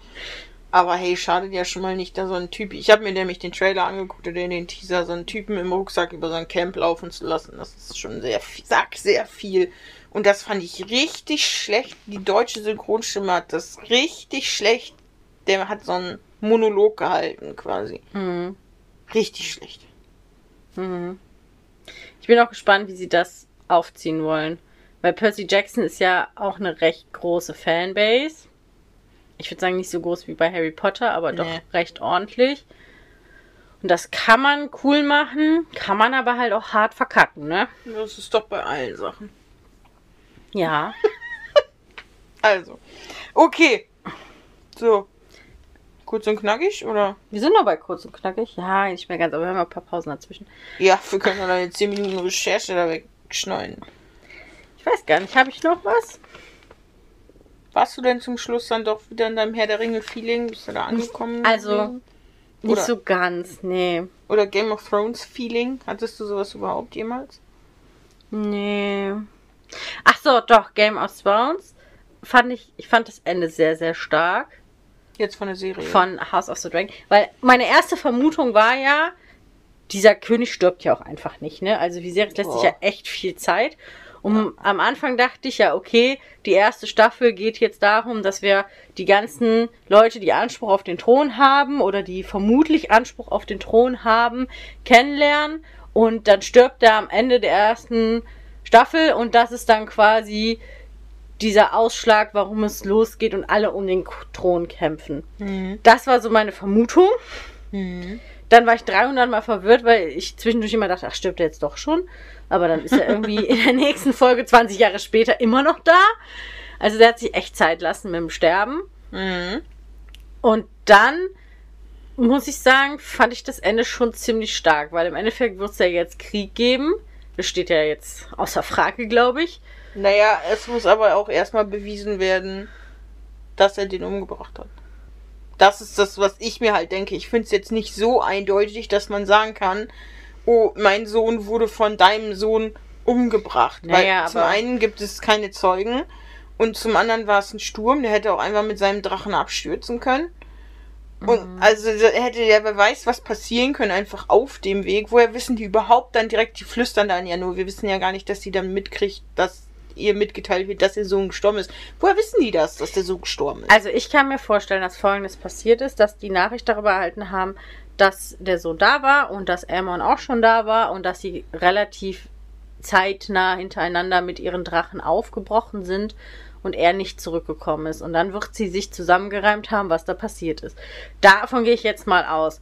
Aber hey, schadet ja schon mal nicht, da so ein Typ... Ich habe mir nämlich den Trailer angeguckt oder den Teaser, so einen Typen im Rucksack über so ein Camp laufen zu lassen. Das ist schon sehr viel, sag sehr viel. Und das fand ich richtig schlecht. Die deutsche Synchronstimme hat das richtig schlecht. Der hat so einen Monolog gehalten quasi. Mhm. Richtig schlecht. Mhm. Ich bin auch gespannt, wie sie das aufziehen wollen. Weil Percy Jackson ist ja auch eine recht große Fanbase. Ich würde sagen, nicht so groß wie bei Harry Potter, aber doch nee. recht ordentlich. Und das kann man cool machen, kann man aber halt auch hart verkacken, ne? Das ist doch bei allen Sachen. Ja. Also. Okay. So. Kurz und knackig, oder? Wir sind noch bei kurz und knackig. Ja, nicht mehr ganz, aber wir haben noch ein paar Pausen dazwischen. Ja, wir können dann eine zehn Minuten Recherche da wegschneiden. Ich weiß gar nicht, habe ich noch was? Warst du denn zum Schluss dann doch wieder in deinem Herr der Ringe-Feeling? Bist du da angekommen? Also, nicht so ganz, nee. Oder Game of Thrones-Feeling? Hattest du sowas überhaupt jemals? Nee. Ach so, doch, Game of Thrones. Fand ich, ich fand das Ende sehr, sehr stark. Jetzt von der Serie. Von House of the Dragon. Weil meine erste Vermutung war ja, dieser König stirbt ja auch einfach nicht, ne? Also Viserys lässt sich ja echt viel Zeit. Und am Anfang dachte ich ja, okay, die erste Staffel geht jetzt darum, dass wir die ganzen Leute, die Anspruch auf den Thron haben oder die vermutlich Anspruch auf den Thron haben, kennenlernen. Und dann stirbt er am Ende der ersten Staffel und das ist dann quasi dieser Ausschlag, warum es losgeht und alle um den Thron kämpfen. Mhm. Das war so meine Vermutung. Mhm. Dann war ich dreihundert Mal verwirrt, weil ich zwischendurch immer dachte, ach, stirbt er jetzt doch schon? Aber dann ist er irgendwie in der nächsten Folge zwanzig Jahre später immer noch da. Also der hat sich echt Zeit lassen mit dem Sterben. Mhm. Und dann, muss ich sagen, fand ich das Ende schon ziemlich stark, weil im Endeffekt wird es ja jetzt Krieg geben. Das steht ja jetzt außer Frage, glaube ich. Naja, es muss aber auch erstmal bewiesen werden, dass er den umgebracht hat. Das ist das, was ich mir halt denke. Ich finde es jetzt nicht so eindeutig, dass man sagen kann, oh, mein Sohn wurde von deinem Sohn umgebracht. Naja, weil zum einen gibt es keine Zeugen und zum anderen war es ein Sturm, der hätte auch einfach mit seinem Drachen abstürzen können. Und mhm. also hätte der Beweis, was passieren können, einfach auf dem Weg. Woher wissen die überhaupt dann direkt, die flüstern dann ja nur. Wir wissen ja gar nicht, dass sie dann mitkriegt, dass ihr mitgeteilt wird, dass ihr Sohn gestorben ist. Woher wissen die das, dass der Sohn gestorben ist? Also ich kann mir vorstellen, dass Folgendes passiert ist, dass die Nachricht darüber erhalten haben, dass der Sohn da war und dass Aemond auch schon da war und dass sie relativ zeitnah hintereinander mit ihren Drachen aufgebrochen sind und er nicht zurückgekommen ist. Und dann wird sie sich zusammengereimt haben, was da passiert ist. Davon gehe ich jetzt mal aus.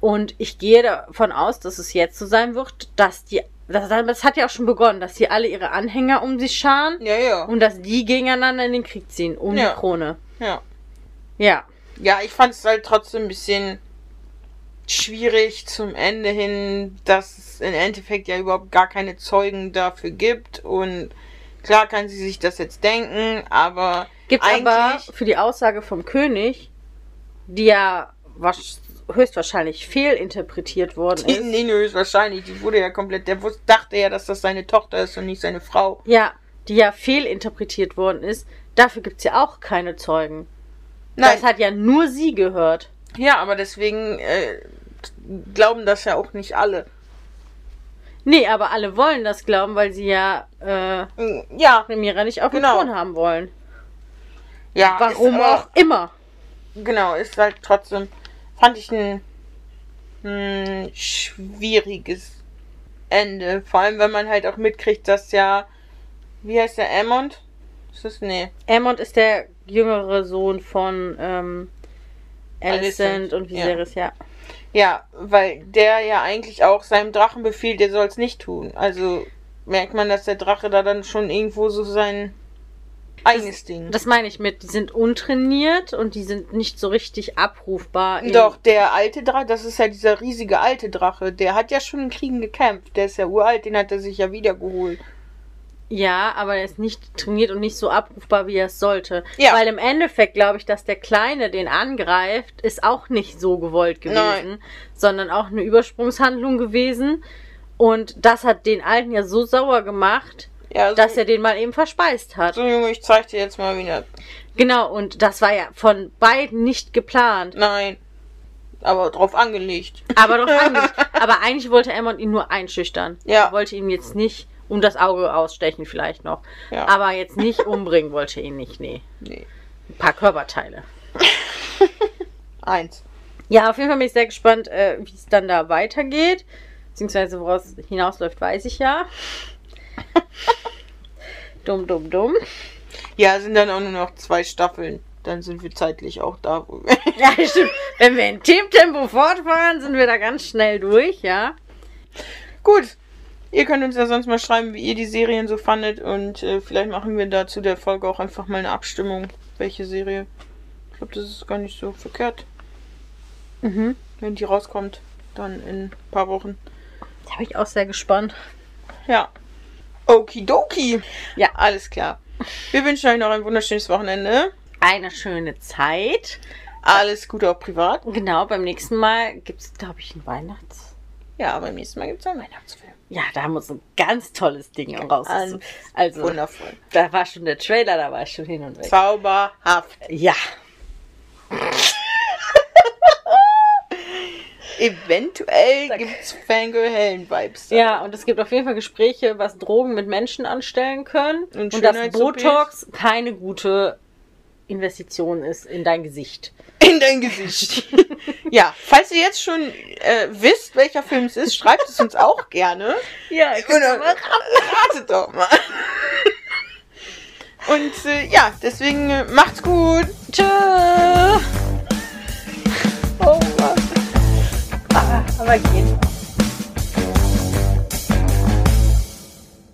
Und ich gehe davon aus, dass es jetzt so sein wird, dass die Das, das hat ja auch schon begonnen, dass sie alle ihre Anhänger um sich scharen ja, ja. und dass die gegeneinander in den Krieg ziehen, um ja. die Krone. Ja. Ja. Ja, ich fand es halt trotzdem ein bisschen schwierig zum Ende hin, dass es im Endeffekt ja überhaupt gar keine Zeugen dafür gibt und klar kann sie sich das jetzt denken, aber gibt's eigentlich... aber für die Aussage vom König, die ja was höchstwahrscheinlich fehlinterpretiert worden ist. Nee, nee, höchstwahrscheinlich. Die wurde ja komplett... Der wusste, dachte ja, dass das seine Tochter ist und nicht seine Frau. Ja, die ja fehlinterpretiert worden ist. Dafür gibt es ja auch keine Zeugen. Nein. Das hat ja nur sie gehört. Ja, aber deswegen äh, glauben das ja auch nicht alle. Nee, aber alle wollen das glauben, weil sie ja äh, ja Rhaenyra nicht auf genau. den Thron haben wollen. Ja. Warum aber, auch immer. Genau, ist halt trotzdem... Fand ich ein, ein schwieriges Ende. Vor allem, wenn man halt auch mitkriegt, dass ja... Wie heißt der? Aemond? Ist das? Nee. Aemond ist der jüngere Sohn von ähm, Alicent und Viserys, ja. ja. Ja, weil der ja eigentlich auch seinem Drachen befiehlt, der soll es nicht tun. Also merkt man, dass der Drache da dann schon irgendwo so sein... Eigenes das, Ding. Das meine ich mit, die sind untrainiert und die sind nicht so richtig abrufbar. Doch, der alte Drache, das ist ja dieser riesige alte Drache, der hat ja schon in Kriegen gekämpft. Der ist ja uralt, den hat er sich ja wiedergeholt. Ja, aber er ist nicht trainiert und nicht so abrufbar, wie er es sollte. Ja. Weil im Endeffekt glaube ich, dass der Kleine den angreift, ist auch nicht so gewollt gewesen, Nein. sondern auch eine Übersprungshandlung gewesen. Und das hat den Alten ja so sauer gemacht, Ja, so dass er den mal eben verspeist hat. So, Junge, ich zeig dir jetzt mal wieder. Genau, und das war ja von beiden nicht geplant. Nein, aber drauf angelegt. Aber drauf angelegt. Aber eigentlich wollte Aemond ihn nur einschüchtern. Ja. Er wollte ihn jetzt nicht um das Auge ausstechen vielleicht noch. Ja. Aber jetzt nicht umbringen wollte ihn nicht, nee. nee. Ein paar Körperteile. Eins. Ja, auf jeden Fall bin ich sehr gespannt, äh, wie es dann da weitergeht. Beziehungsweise woraus hinausläuft, weiß ich ja. Dumm, dumm, dumm. Ja, sind dann auch nur noch zwei Staffeln. Dann sind wir zeitlich auch da, wo wir... Ja, stimmt. Wenn wir in Thementempo fortfahren, sind wir da ganz schnell durch, ja. Gut. Ihr könnt uns ja sonst mal schreiben, wie ihr die Serien so fandet. Und äh, vielleicht machen wir dazu der Folge auch einfach mal eine Abstimmung. Welche Serie? Ich glaube, das ist gar nicht so verkehrt. Mhm. Wenn die rauskommt, dann in ein paar Wochen. Da bin ich auch sehr gespannt. Ja. Okidoki. Ja, alles klar. Wir wünschen euch noch ein wunderschönes Wochenende. Eine schöne Zeit. Alles Gute auch privat. Genau, beim nächsten Mal gibt es, glaube ich, ein Weihnachts... Ja, beim nächsten Mal gibt es einen Weihnachtsfilm. Ja, da haben wir uns ein ganz tolles Ding raus. Also, wundervoll. Da war schon der Trailer, da war ich schon hin und weg. Zauberhaft. Ja. Eventuell gibt es Fangirl-Hellen-Vibes. Ja, und es gibt auf jeden Fall Gespräche, was Drogen mit Menschen anstellen können. Und, und dass Botox keine gute Investition ist in dein Gesicht. In dein Gesicht. Ja, falls ihr jetzt schon äh, wisst, welcher Film es ist, schreibt es uns auch gerne. Ja, ich kann mal ratet doch mal. Und äh, ja, deswegen äh, macht's gut. Tschö. Oh Mann. Ah, aber geht.